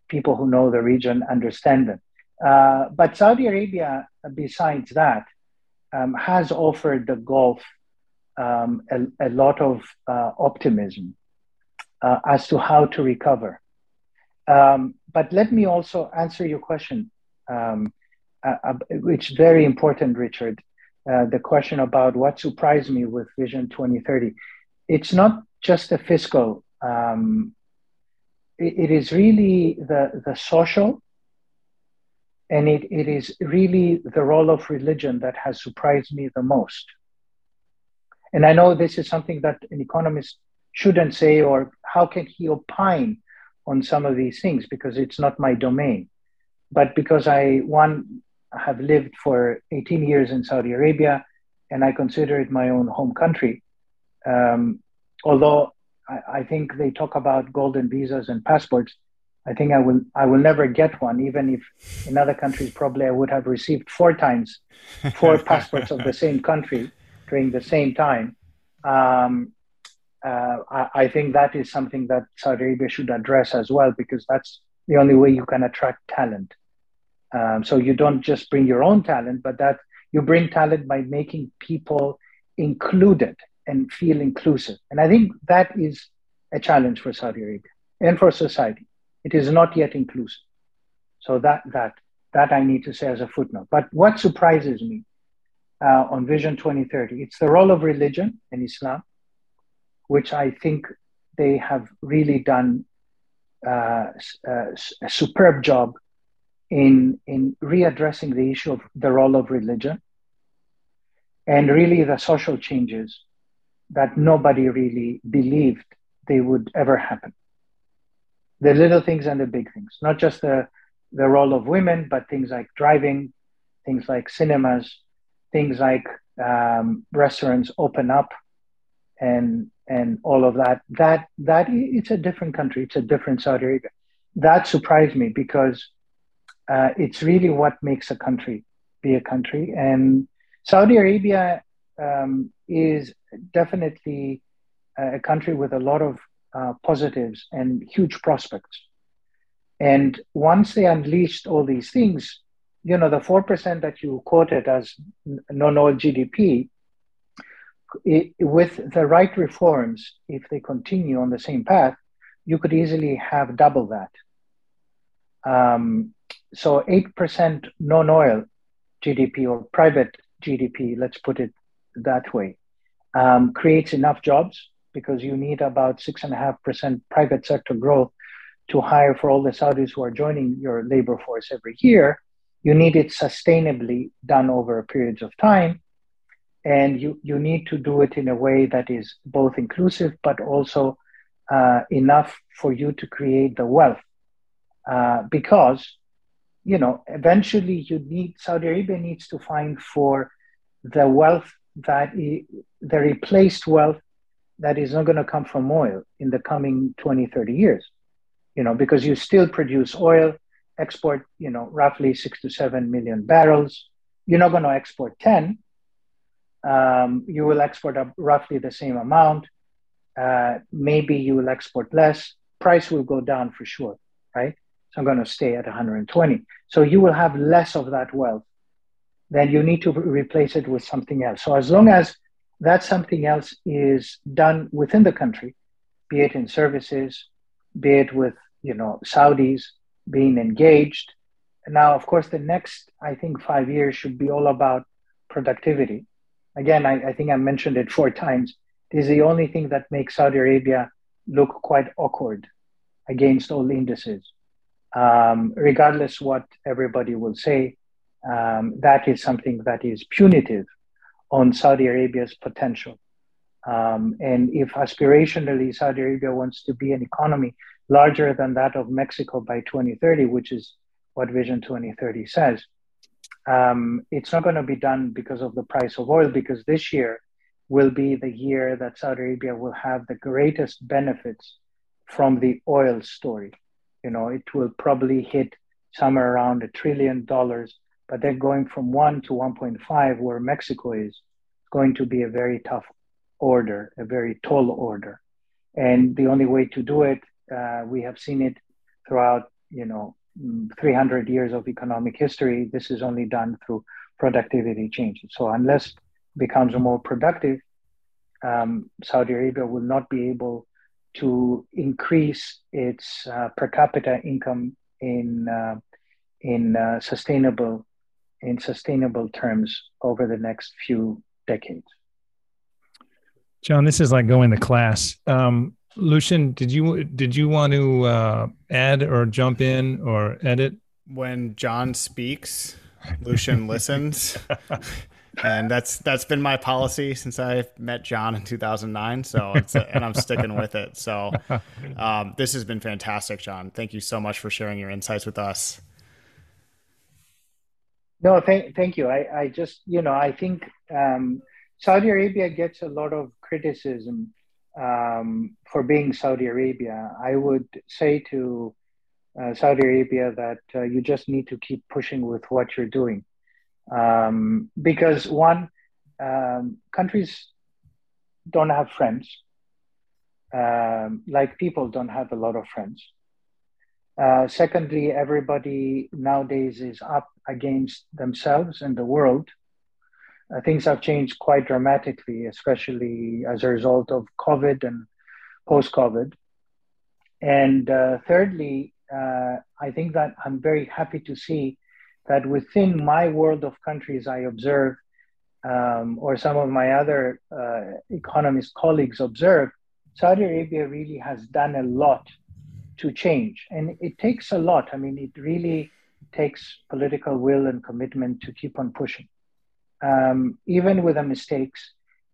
people who know the region understand them. But Saudi Arabia, besides that, has offered the Gulf a lot of optimism as to how to recover. But let me also answer your question, which is very important, Richard, the question about what surprised me with Vision 2030. It's not just a fiscal, it is really the social, and it is really the role of religion that has surprised me the most. And I know this is something that an economist shouldn't say, or how can he opine on some of these things, because it's not my domain. But because I, one, have lived for 18 years in Saudi Arabia, and I consider it my own home country. Although I think they talk about golden visas and passports, I think I will never get one, even if in other countries probably I would have received four passports of the same country during the same time. I think that is something that Saudi Arabia should address as well, because that's the only way you can attract talent. So you don't just bring your own talent, but that you bring talent by making people included and feel inclusive. And I think that is a challenge for Saudi Arabia and for society. It is not yet inclusive. So that I need to say as a footnote. But what surprises me on Vision 2030, it's the role of religion and Islam, which I think they have really done a superb job in readdressing the issue of the role of religion, and really the social changes that nobody really believed they would ever happen. The little things and the big things, not just the role of women, but things like driving, things like cinemas, things like restaurants open up, and all of that. That it's a different country. It's a different Saudi Arabia. That surprised me, because it's really what makes a country be a country. And Saudi Arabia is definitely a country with a lot of positives and huge prospects. And once they unleashed all these things, you know, the 4% that you quoted as non-oil GDP, with the right reforms, if they continue on the same path, you could easily have double that. So 8% non-oil GDP, or private GDP, let's put it that way, creates enough jobs, because you need about 6.5% private sector growth to hire for all the Saudis who are joining your labor force every year. You need it sustainably done over periods of time. And you need to do it in a way that is both inclusive, but also enough for you to create the wealth. Because, you know, eventually Saudi Arabia needs to find for the wealth the replaced wealth that is not going to come from oil in the coming 20, 30 years. You know, because you still produce oil, export, you know, roughly 6 to 7 million barrels. You're not going to export 10. You will export roughly the same amount. Maybe you will export less. Price will go down for sure, right? So I'm going to stay at 120. So you will have less of that wealth. Then you need to replace it with something else. So as long as that something else is done within the country, be it in services, be it with, you know, Saudis being engaged. Now, of course, the next, I think, 5 years should be all about productivity. Again, I think I mentioned it 4 times. It is the only thing that makes Saudi Arabia look quite awkward against all indices. Regardless what everybody will say, that is something that is punitive on Saudi Arabia's potential. And if aspirationally Saudi Arabia wants to be an economy larger than that of Mexico by 2030, which is what Vision 2030 says, it's not going to be done because of the price of oil, because this year will be the year that Saudi Arabia will have the greatest benefits from the oil story. You know, it will probably hit somewhere around $1 trillion, but then going from 1 to 1.5, where Mexico is going to be a very tough order, a very tall order. And the only way to do it, we have seen it throughout, you know, 300 years of economic history, this is only done through productivity changes. So unless it becomes more productive, Saudi Arabia will not be able to increase its per capita income in sustainable terms over the next few decades. John, this is like going to class. Lucian, did you want to add or jump in or edit? When John speaks, Lucian listens, and that's been my policy since I met John in 2009. So, and I'm sticking with it. So, this has been fantastic, John. Thank you so much for sharing your insights with us. No, thank you. I just, I think Saudi Arabia gets a lot of criticism for being Saudi Arabia. I would say to Saudi Arabia that you just need to keep pushing with what you're doing. Because one, countries don't have friends, like people don't have a lot of friends. Secondly, everybody nowadays is up against themselves and the world. Things have changed quite dramatically, especially as a result of COVID and post-COVID. And thirdly, I think that I'm very happy to see that within my world of countries, I observe, or some of my other economist colleagues observe, Saudi Arabia really has done a lot to change. And it takes a lot. I mean, it really takes political will and commitment to keep on pushing. Even with the mistakes,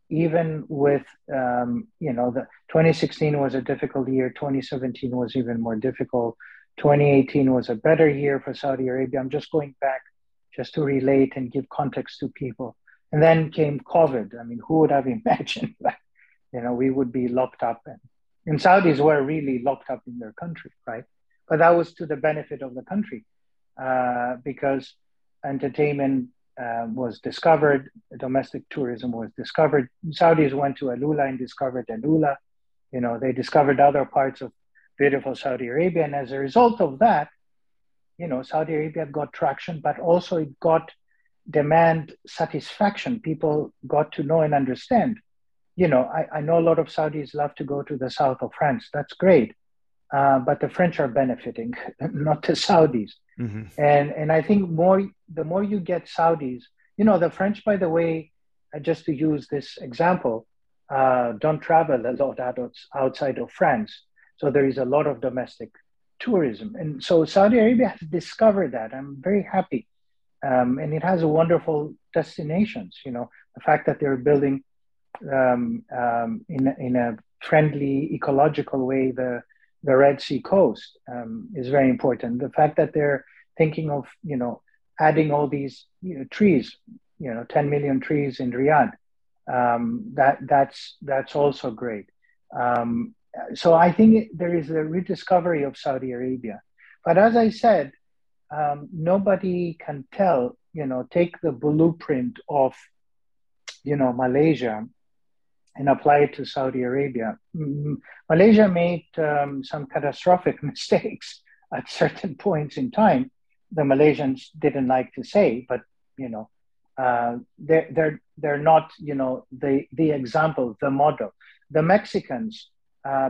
even with, the 2016 was a difficult year, 2017 was even more difficult, 2018 was a better year for Saudi Arabia. I'm just going back just to relate and give context to people. And then came COVID. I mean, who would have imagined that, we would be locked up. And Saudis were really locked up in their country, right? But that was to the benefit of the country because entertainment was discovered, domestic tourism was discovered. Saudis went to AlUla and discovered AlUla. They discovered other parts of beautiful Saudi Arabia. And as a result of that, Saudi Arabia got traction, but also it got demand satisfaction. People got to know and understand. I know a lot of Saudis love to go to the south of France. That's great. But the French are benefiting, not the Saudis. Mm-hmm. And I think the more you get Saudis, the French, by the way, just to use this example, don't travel a lot outside of France. So there is a lot of domestic tourism. And so Saudi Arabia has discovered that. I'm very happy. And it has wonderful destinations. The fact that they're building in a friendly, ecological way, the Red Sea coast is very important. The fact that they're thinking of, adding all these trees, 10 million trees in Riyadh, that's also great. So I think there is a rediscovery of Saudi Arabia. But as I said, nobody can tell, take the blueprint of, Malaysia and apply it to Saudi Arabia. Malaysia made some catastrophic mistakes at certain points in time. The Malaysians didn't like to say, but they're not the example, the model. The Mexicans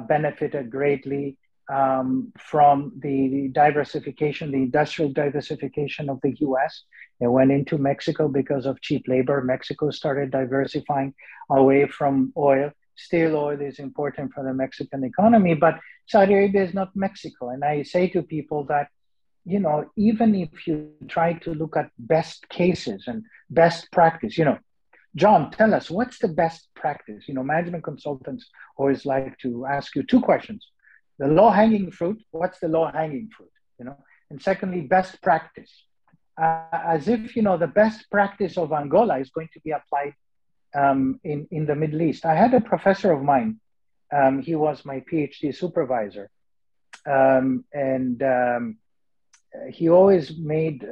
benefited greatly from the diversification, the industrial diversification of the US. They went into Mexico because of cheap labor. Mexico started diversifying away from oil. Still, oil is important for the Mexican economy, but Saudi Arabia is not Mexico. And I say to people that, even if you try to look at best cases and best practice, John, tell us, what's the best practice? Management consultants always like to ask you two questions. The low-hanging fruit, what's the low-hanging fruit? And secondly, best practice. As if, the best practice of Angola is going to be applied in the Middle East. I had a professor of mine. He was my PhD supervisor. He always made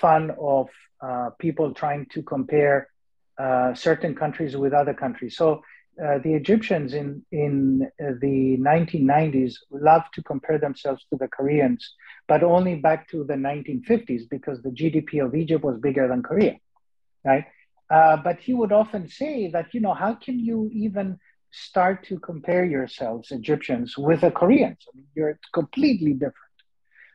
fun of people trying to compare certain countries with other countries. So the Egyptians in the 1990s loved to compare themselves to the Koreans, but only back to the 1950s because the GDP of Egypt was bigger than Korea, right? But he would often say that, you know, how can you even start to compare yourselves, Egyptians, with the Koreans? I mean, you're completely different,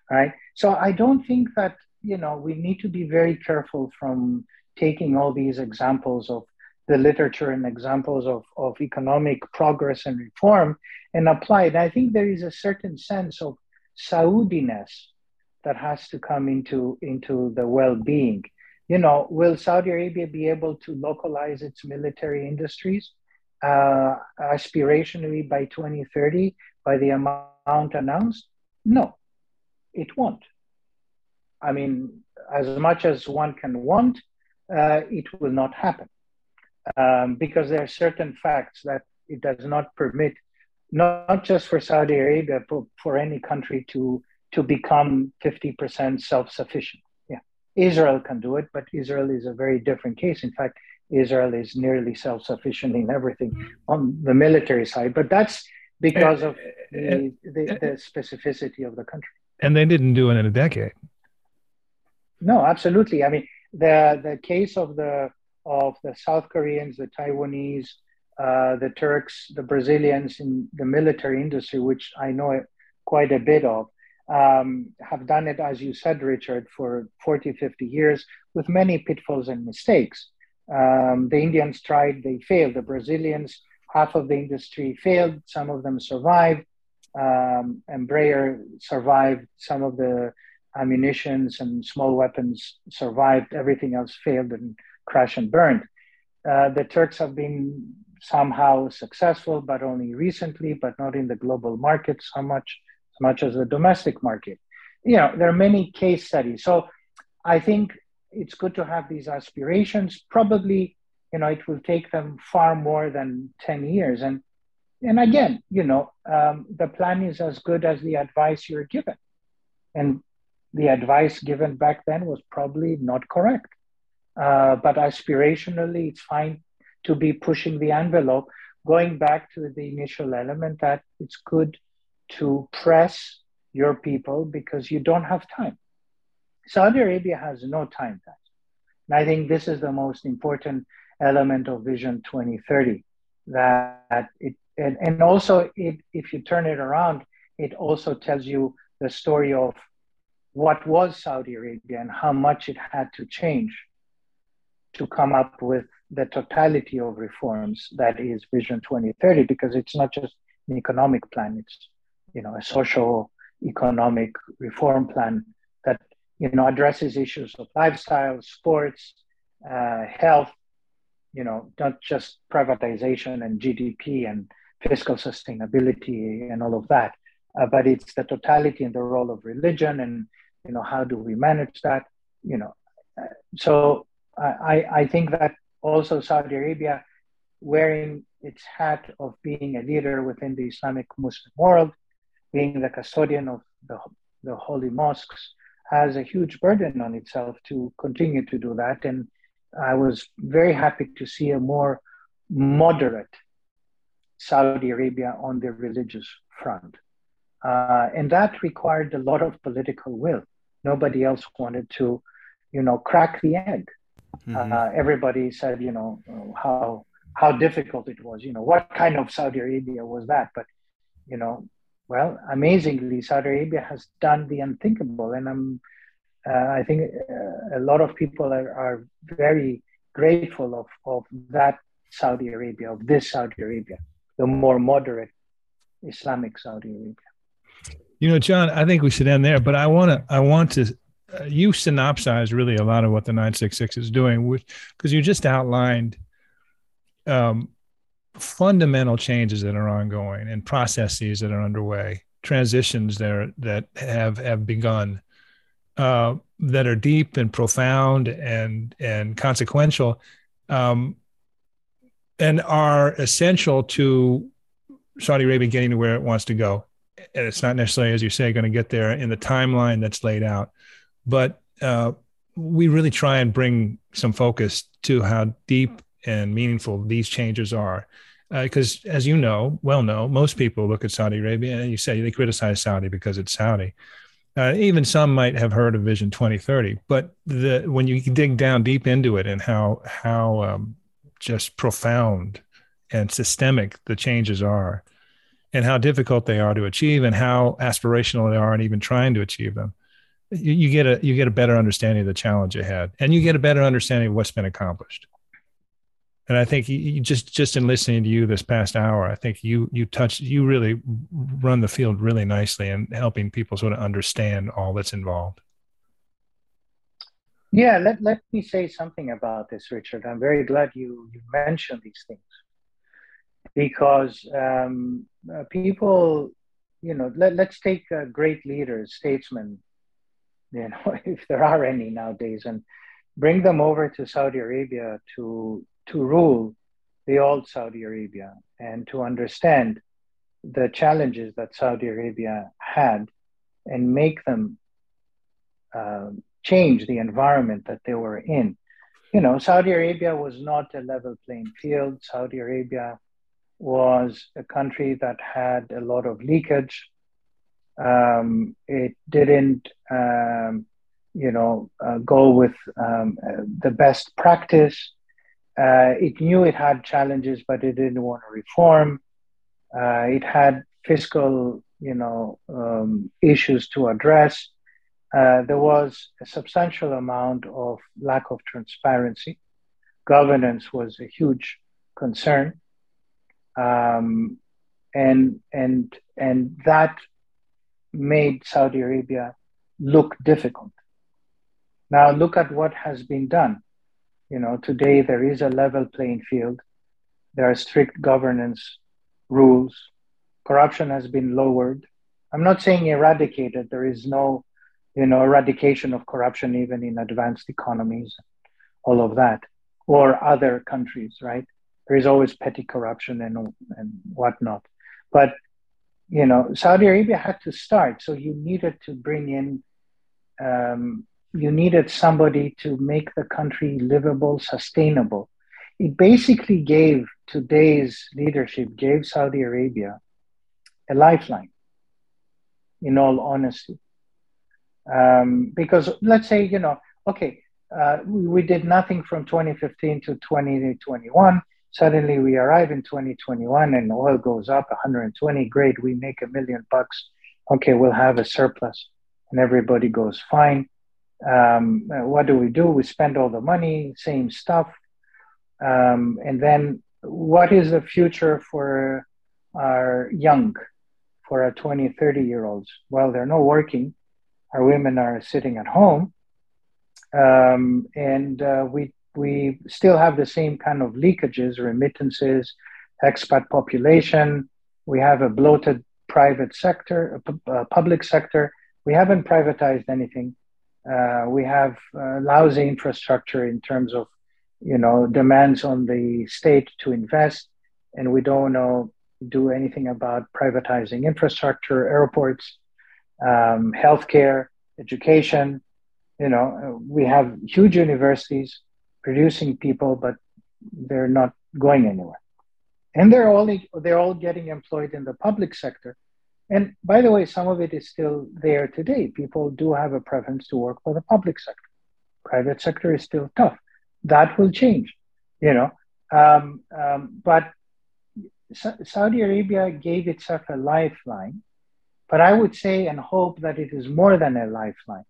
right? So I don't think that, you know, we need to be very careful from taking all these examples of the literature and examples of economic progress and reform and apply it. I think there is a certain sense of Saudiness that has to come into the well-being. You know, will Saudi Arabia be able to localize its military industries aspirationally by 2030 by the amount announced? No, it won't. I mean, as much as one can want, it will not happen because there are certain facts that it does not permit, not just for Saudi Arabia, but for any country to become 50% self-sufficient. Israel can do it, but Israel is a very different case. In fact, Israel is nearly self-sufficient in everything on the military side, but that's because of the specificity of the country. And they didn't do it in a decade. No, absolutely. I mean, the case of the South Koreans, the Taiwanese, the Turks, the Brazilians in the military industry, which I know quite a bit of, have done it, as you said, Richard, for 40, 50 years with many pitfalls and mistakes. The Indians tried, they failed. The Brazilians, half of the industry failed. Some of them survived. Embraer survived. Some of the ammunitions and small weapons survived. Everything else failed and crashed and burned. The Turks have been somehow successful, but only recently, but not in the global market so much. As much as the domestic market. You know, there are many case studies. So I think it's good to have these aspirations. Probably, you know, it will take them far more than 10 years. And again, you know, the plan is as good as the advice you're given. And the advice given back then was probably not correct. But aspirationally, it's fine to be pushing the envelope, going back to the initial element that it's good to press your people because you don't have time. Saudi Arabia has no time. And I think this is the most important element of Vision 2030. That it and also, it, if you turn it around, it also tells you the story of what was Saudi Arabia and how much it had to change to come up with the totality of reforms that is Vision 2030, because it's not just an economic plan, it's, you know, a social economic reform plan that, you know, addresses issues of lifestyle, sports, health, you know, not just privatization and GDP and fiscal sustainability and all of that, but it's the totality and the role of religion and, you know, how do we manage that, you know. So I think that also Saudi Arabia, wearing its hat of being a leader within the Islamic Muslim world, being the custodian of the holy mosques, has a huge burden on itself to continue to do that. And I was very happy to see a more moderate Saudi Arabia on the religious front. And that required a lot of political will. Nobody else wanted to, you know, crack the egg. Mm-hmm. Everybody said, you know, how difficult it was, you know, what kind of Saudi Arabia was that? But, you know, well, amazingly, Saudi Arabia has done the unthinkable. And I think a lot of people are very grateful of that Saudi Arabia, of this Saudi Arabia, the more moderate Islamic Saudi Arabia. You know, John, I think we should end there, but I want to you synopsize really a lot of what the 966 is doing, because you just outlined fundamental changes that are ongoing and processes that are underway, transitions that have begun, that are deep and profound and consequential, and are essential to Saudi Arabia getting to where it wants to go. And it's not necessarily, as you say, going to get there in the timeline that's laid out, but we really try and bring some focus to how deep and meaningful these changes are. Because as you know, most people look at Saudi Arabia and you say they criticize Saudi because it's Saudi. Even some might have heard of Vision 2030, but when you dig down deep into it and how just profound and systemic the changes are, and how difficult they are to achieve, and how aspirational they are, and even trying to achieve them, you get a better understanding of the challenge ahead, and you get a better understanding of what's been accomplished. And I think you just in listening to you this past hour, I think you really run the field really nicely in helping people sort of understand all that's involved. Yeah, let me say something about this, Richard. I'm very glad you mentioned these things, because people, let's take great leaders, statesmen, if there are any nowadays, and bring them over to Saudi Arabia to rule the old Saudi Arabia and to understand the challenges that Saudi Arabia had, and make them change the environment that they were in. Saudi Arabia was not a level playing field. Saudi Arabia was a country that had a lot of leakage. It didn't, go with the best practice. It knew it had challenges, but it didn't want to reform. It had fiscal, issues to address. There was a substantial amount of lack of transparency. Governance was a huge concern, and that made Saudi Arabia look difficult. Now look at what has been done. Today there is a level playing field. There are strict governance rules. Corruption has been lowered. I'm not saying eradicated. There is no, eradication of corruption, even in advanced economies, all of that, or other countries, right? There is always petty corruption and whatnot. But, Saudi Arabia had to start. So you needed to bring in, you needed somebody to make the country livable, sustainable. It basically gave today's leadership, gave Saudi Arabia a lifeline, in all honesty. Because let's say, we did nothing from 2015 to 2021. Suddenly we arrive in 2021 and oil goes up 120. Great, we make $1 million. Okay, we'll have a surplus and everybody goes fine. What do? We spend all the money, same stuff. And then what is the future for our young, for our 20, 30-year-olds? Well, they're not working. Our women are sitting at home. We still have the same kind of leakages, remittances, expat population. We have a bloated private sector, public sector. We haven't privatized anything. We have lousy infrastructure in terms of, demands on the state to invest, and we don't do anything about privatizing infrastructure, airports, healthcare, education. We have huge universities producing people, but they're not going anywhere, and they're all getting employed in the public sector. And by the way, some of it is still there today. People do have a preference to work for the public sector. Private sector is still tough. That will change, But Saudi Arabia gave itself a lifeline, but I would say and hope that it is more than a lifeline.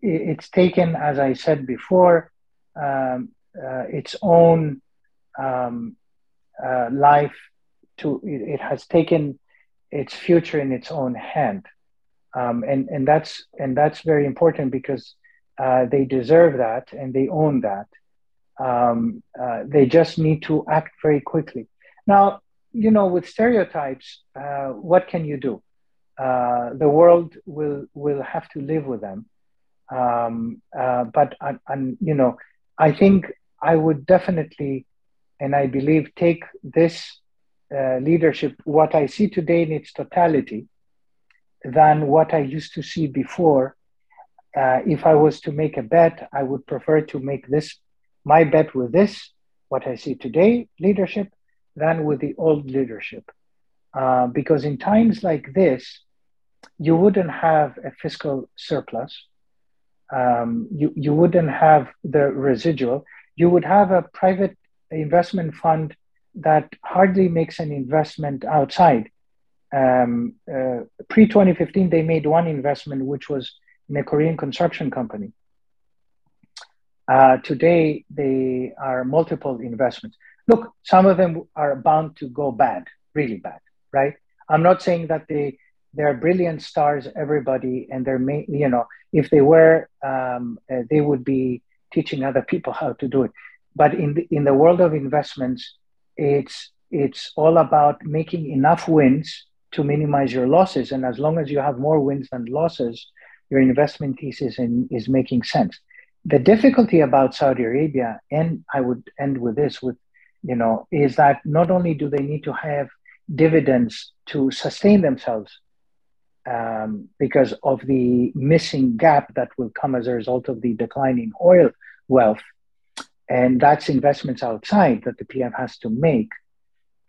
It's taken, as I said before, its own life. It has taken its future in its own hand, and that's very important, because they deserve that and they own that. They just need to act very quickly. Now, with stereotypes, what can you do? The world will have to live with them. But I think I would definitely, and I believe, take this leadership, what I see today in its totality, than what I used to see before. If I was to make a bet, I would prefer to make my bet with this, what I see today, leadership, than with the old leadership. Because in times like this, you wouldn't have a fiscal surplus. You wouldn't have the residual. You would have a private investment fund that hardly makes an investment outside. Pre-2015, they made one investment, which was in a Korean construction company. Today, they are multiple investments. Look, some of them are bound to go bad, really bad, right? I'm not saying that they're brilliant stars, everybody, and they're, you know, if they were, they would be teaching other people how to do it. But in the world of investments, it's all about making enough wins to minimize your losses. And as long as you have more wins than losses, your investment thesis is making sense. The difficulty about Saudi Arabia, and I would end with this, is that not only do they need to have dividends to sustain themselves because of the missing gap that will come as a result of the decline in oil wealth, and that's investments outside that the PIF has to make.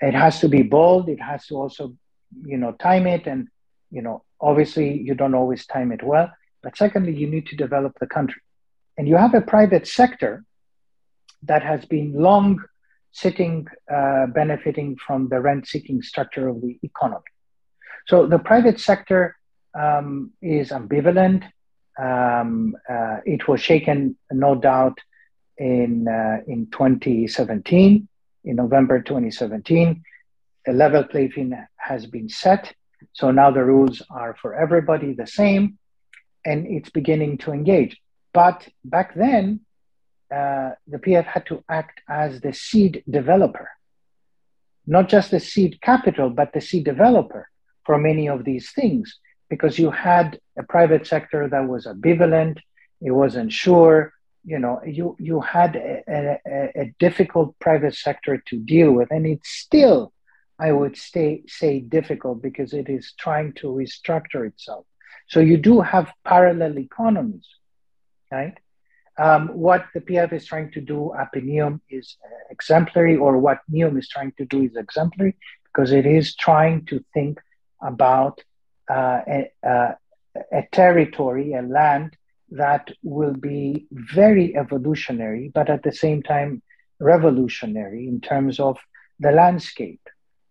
It has to be bold. It has to also, time it. And, obviously you don't always time it well. But secondly, you need to develop the country. And you have a private sector that has been long sitting, benefiting from the rent-seeking structure of the economy. So the private sector is ambivalent. It was shaken, no doubt, in 2017. In November 2017, a level playing field has been set. So now the rules are for everybody the same, and it's beginning to engage. But back then, the PIF had to act as the seed developer, not just the seed capital, but the seed developer for many of these things, because you had a private sector that was ambivalent, it wasn't sure. You had a difficult private sector to deal with, and it's still, I would say difficult, because it is trying to restructure itself. So you do have parallel economies, right? What the PIF is trying to do up in NEOM is exemplary, or what NEOM is trying to do is exemplary, because it is trying to think about a territory, a land, that will be very evolutionary, but at the same time, revolutionary in terms of the landscape,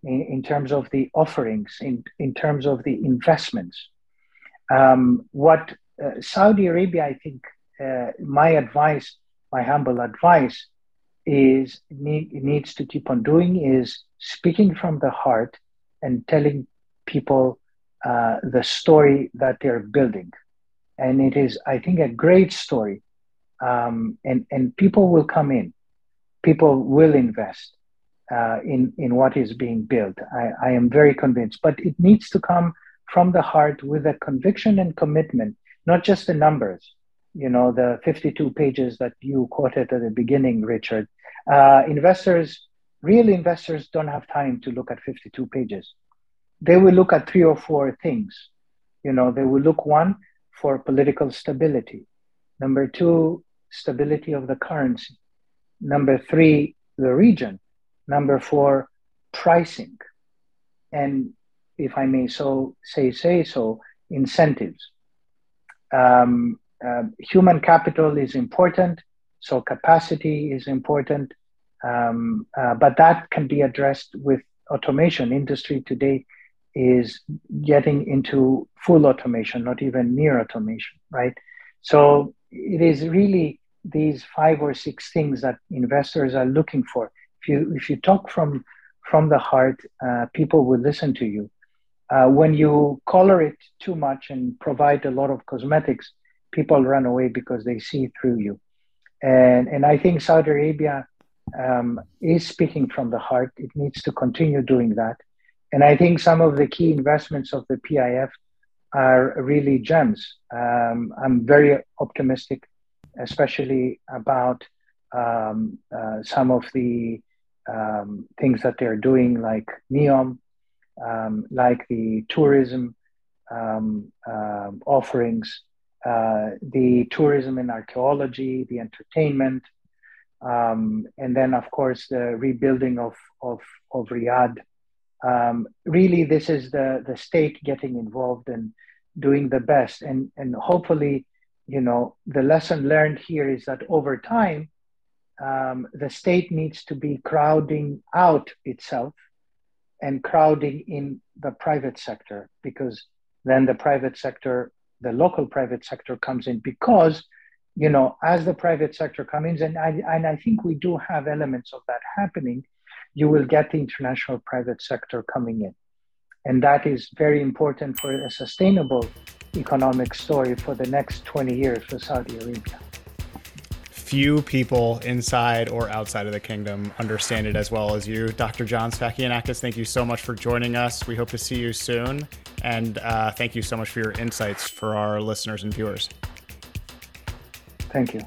in terms of the offerings, in terms of the investments. What Saudi Arabia, I think, my humble advice is, needs to keep on doing is speaking from the heart and telling people the story that they're building. And it is, I think, a great story. And people will come in. People will invest in what is being built. I am very convinced. But it needs to come from the heart with a conviction and commitment, not just the numbers. The 52 pages that you quoted at the beginning, Richard. Real investors don't have time to look at 52 pages. They will look at 3 or 4 things. They will look, one, for political stability. Number 2, stability of the currency. Number 3, the region. Number 4, pricing. And if I may say so, incentives. Human capital is important, so capacity is important, but that can be addressed with automation. Industry today is getting into full automation, not even near automation, right? So it is really these 5 or 6 things that investors are looking for. If you talk from the heart, people will listen to you. When you color it too much and provide a lot of cosmetics, people run away because they see through you. And I think Saudi Arabia is speaking from the heart. It needs to continue doing that. And I think some of the key investments of the PIF are really gems. I'm very optimistic, especially about some of the things that they're doing, like NEOM, like the tourism offerings, the tourism and archaeology, the entertainment, and then, of course, the rebuilding of Riyadh. Really, this is the state getting involved and doing the best. And hopefully, you know, the lesson learned here is that over time, the state needs to be crowding out itself and crowding in the private sector, because then the private sector, the local private sector comes in, because, you know, as the private sector comes in, and I think we do have elements of that happening, you will get the international private sector coming in. And that is very important for a sustainable economic story for the next 20 years for Saudi Arabia. Few people inside or outside of the kingdom understand it as well as you. Dr. John Sfakianakis, thank you so much for joining us. We hope to see you soon. And thank you so much for your insights for our listeners and viewers. Thank you.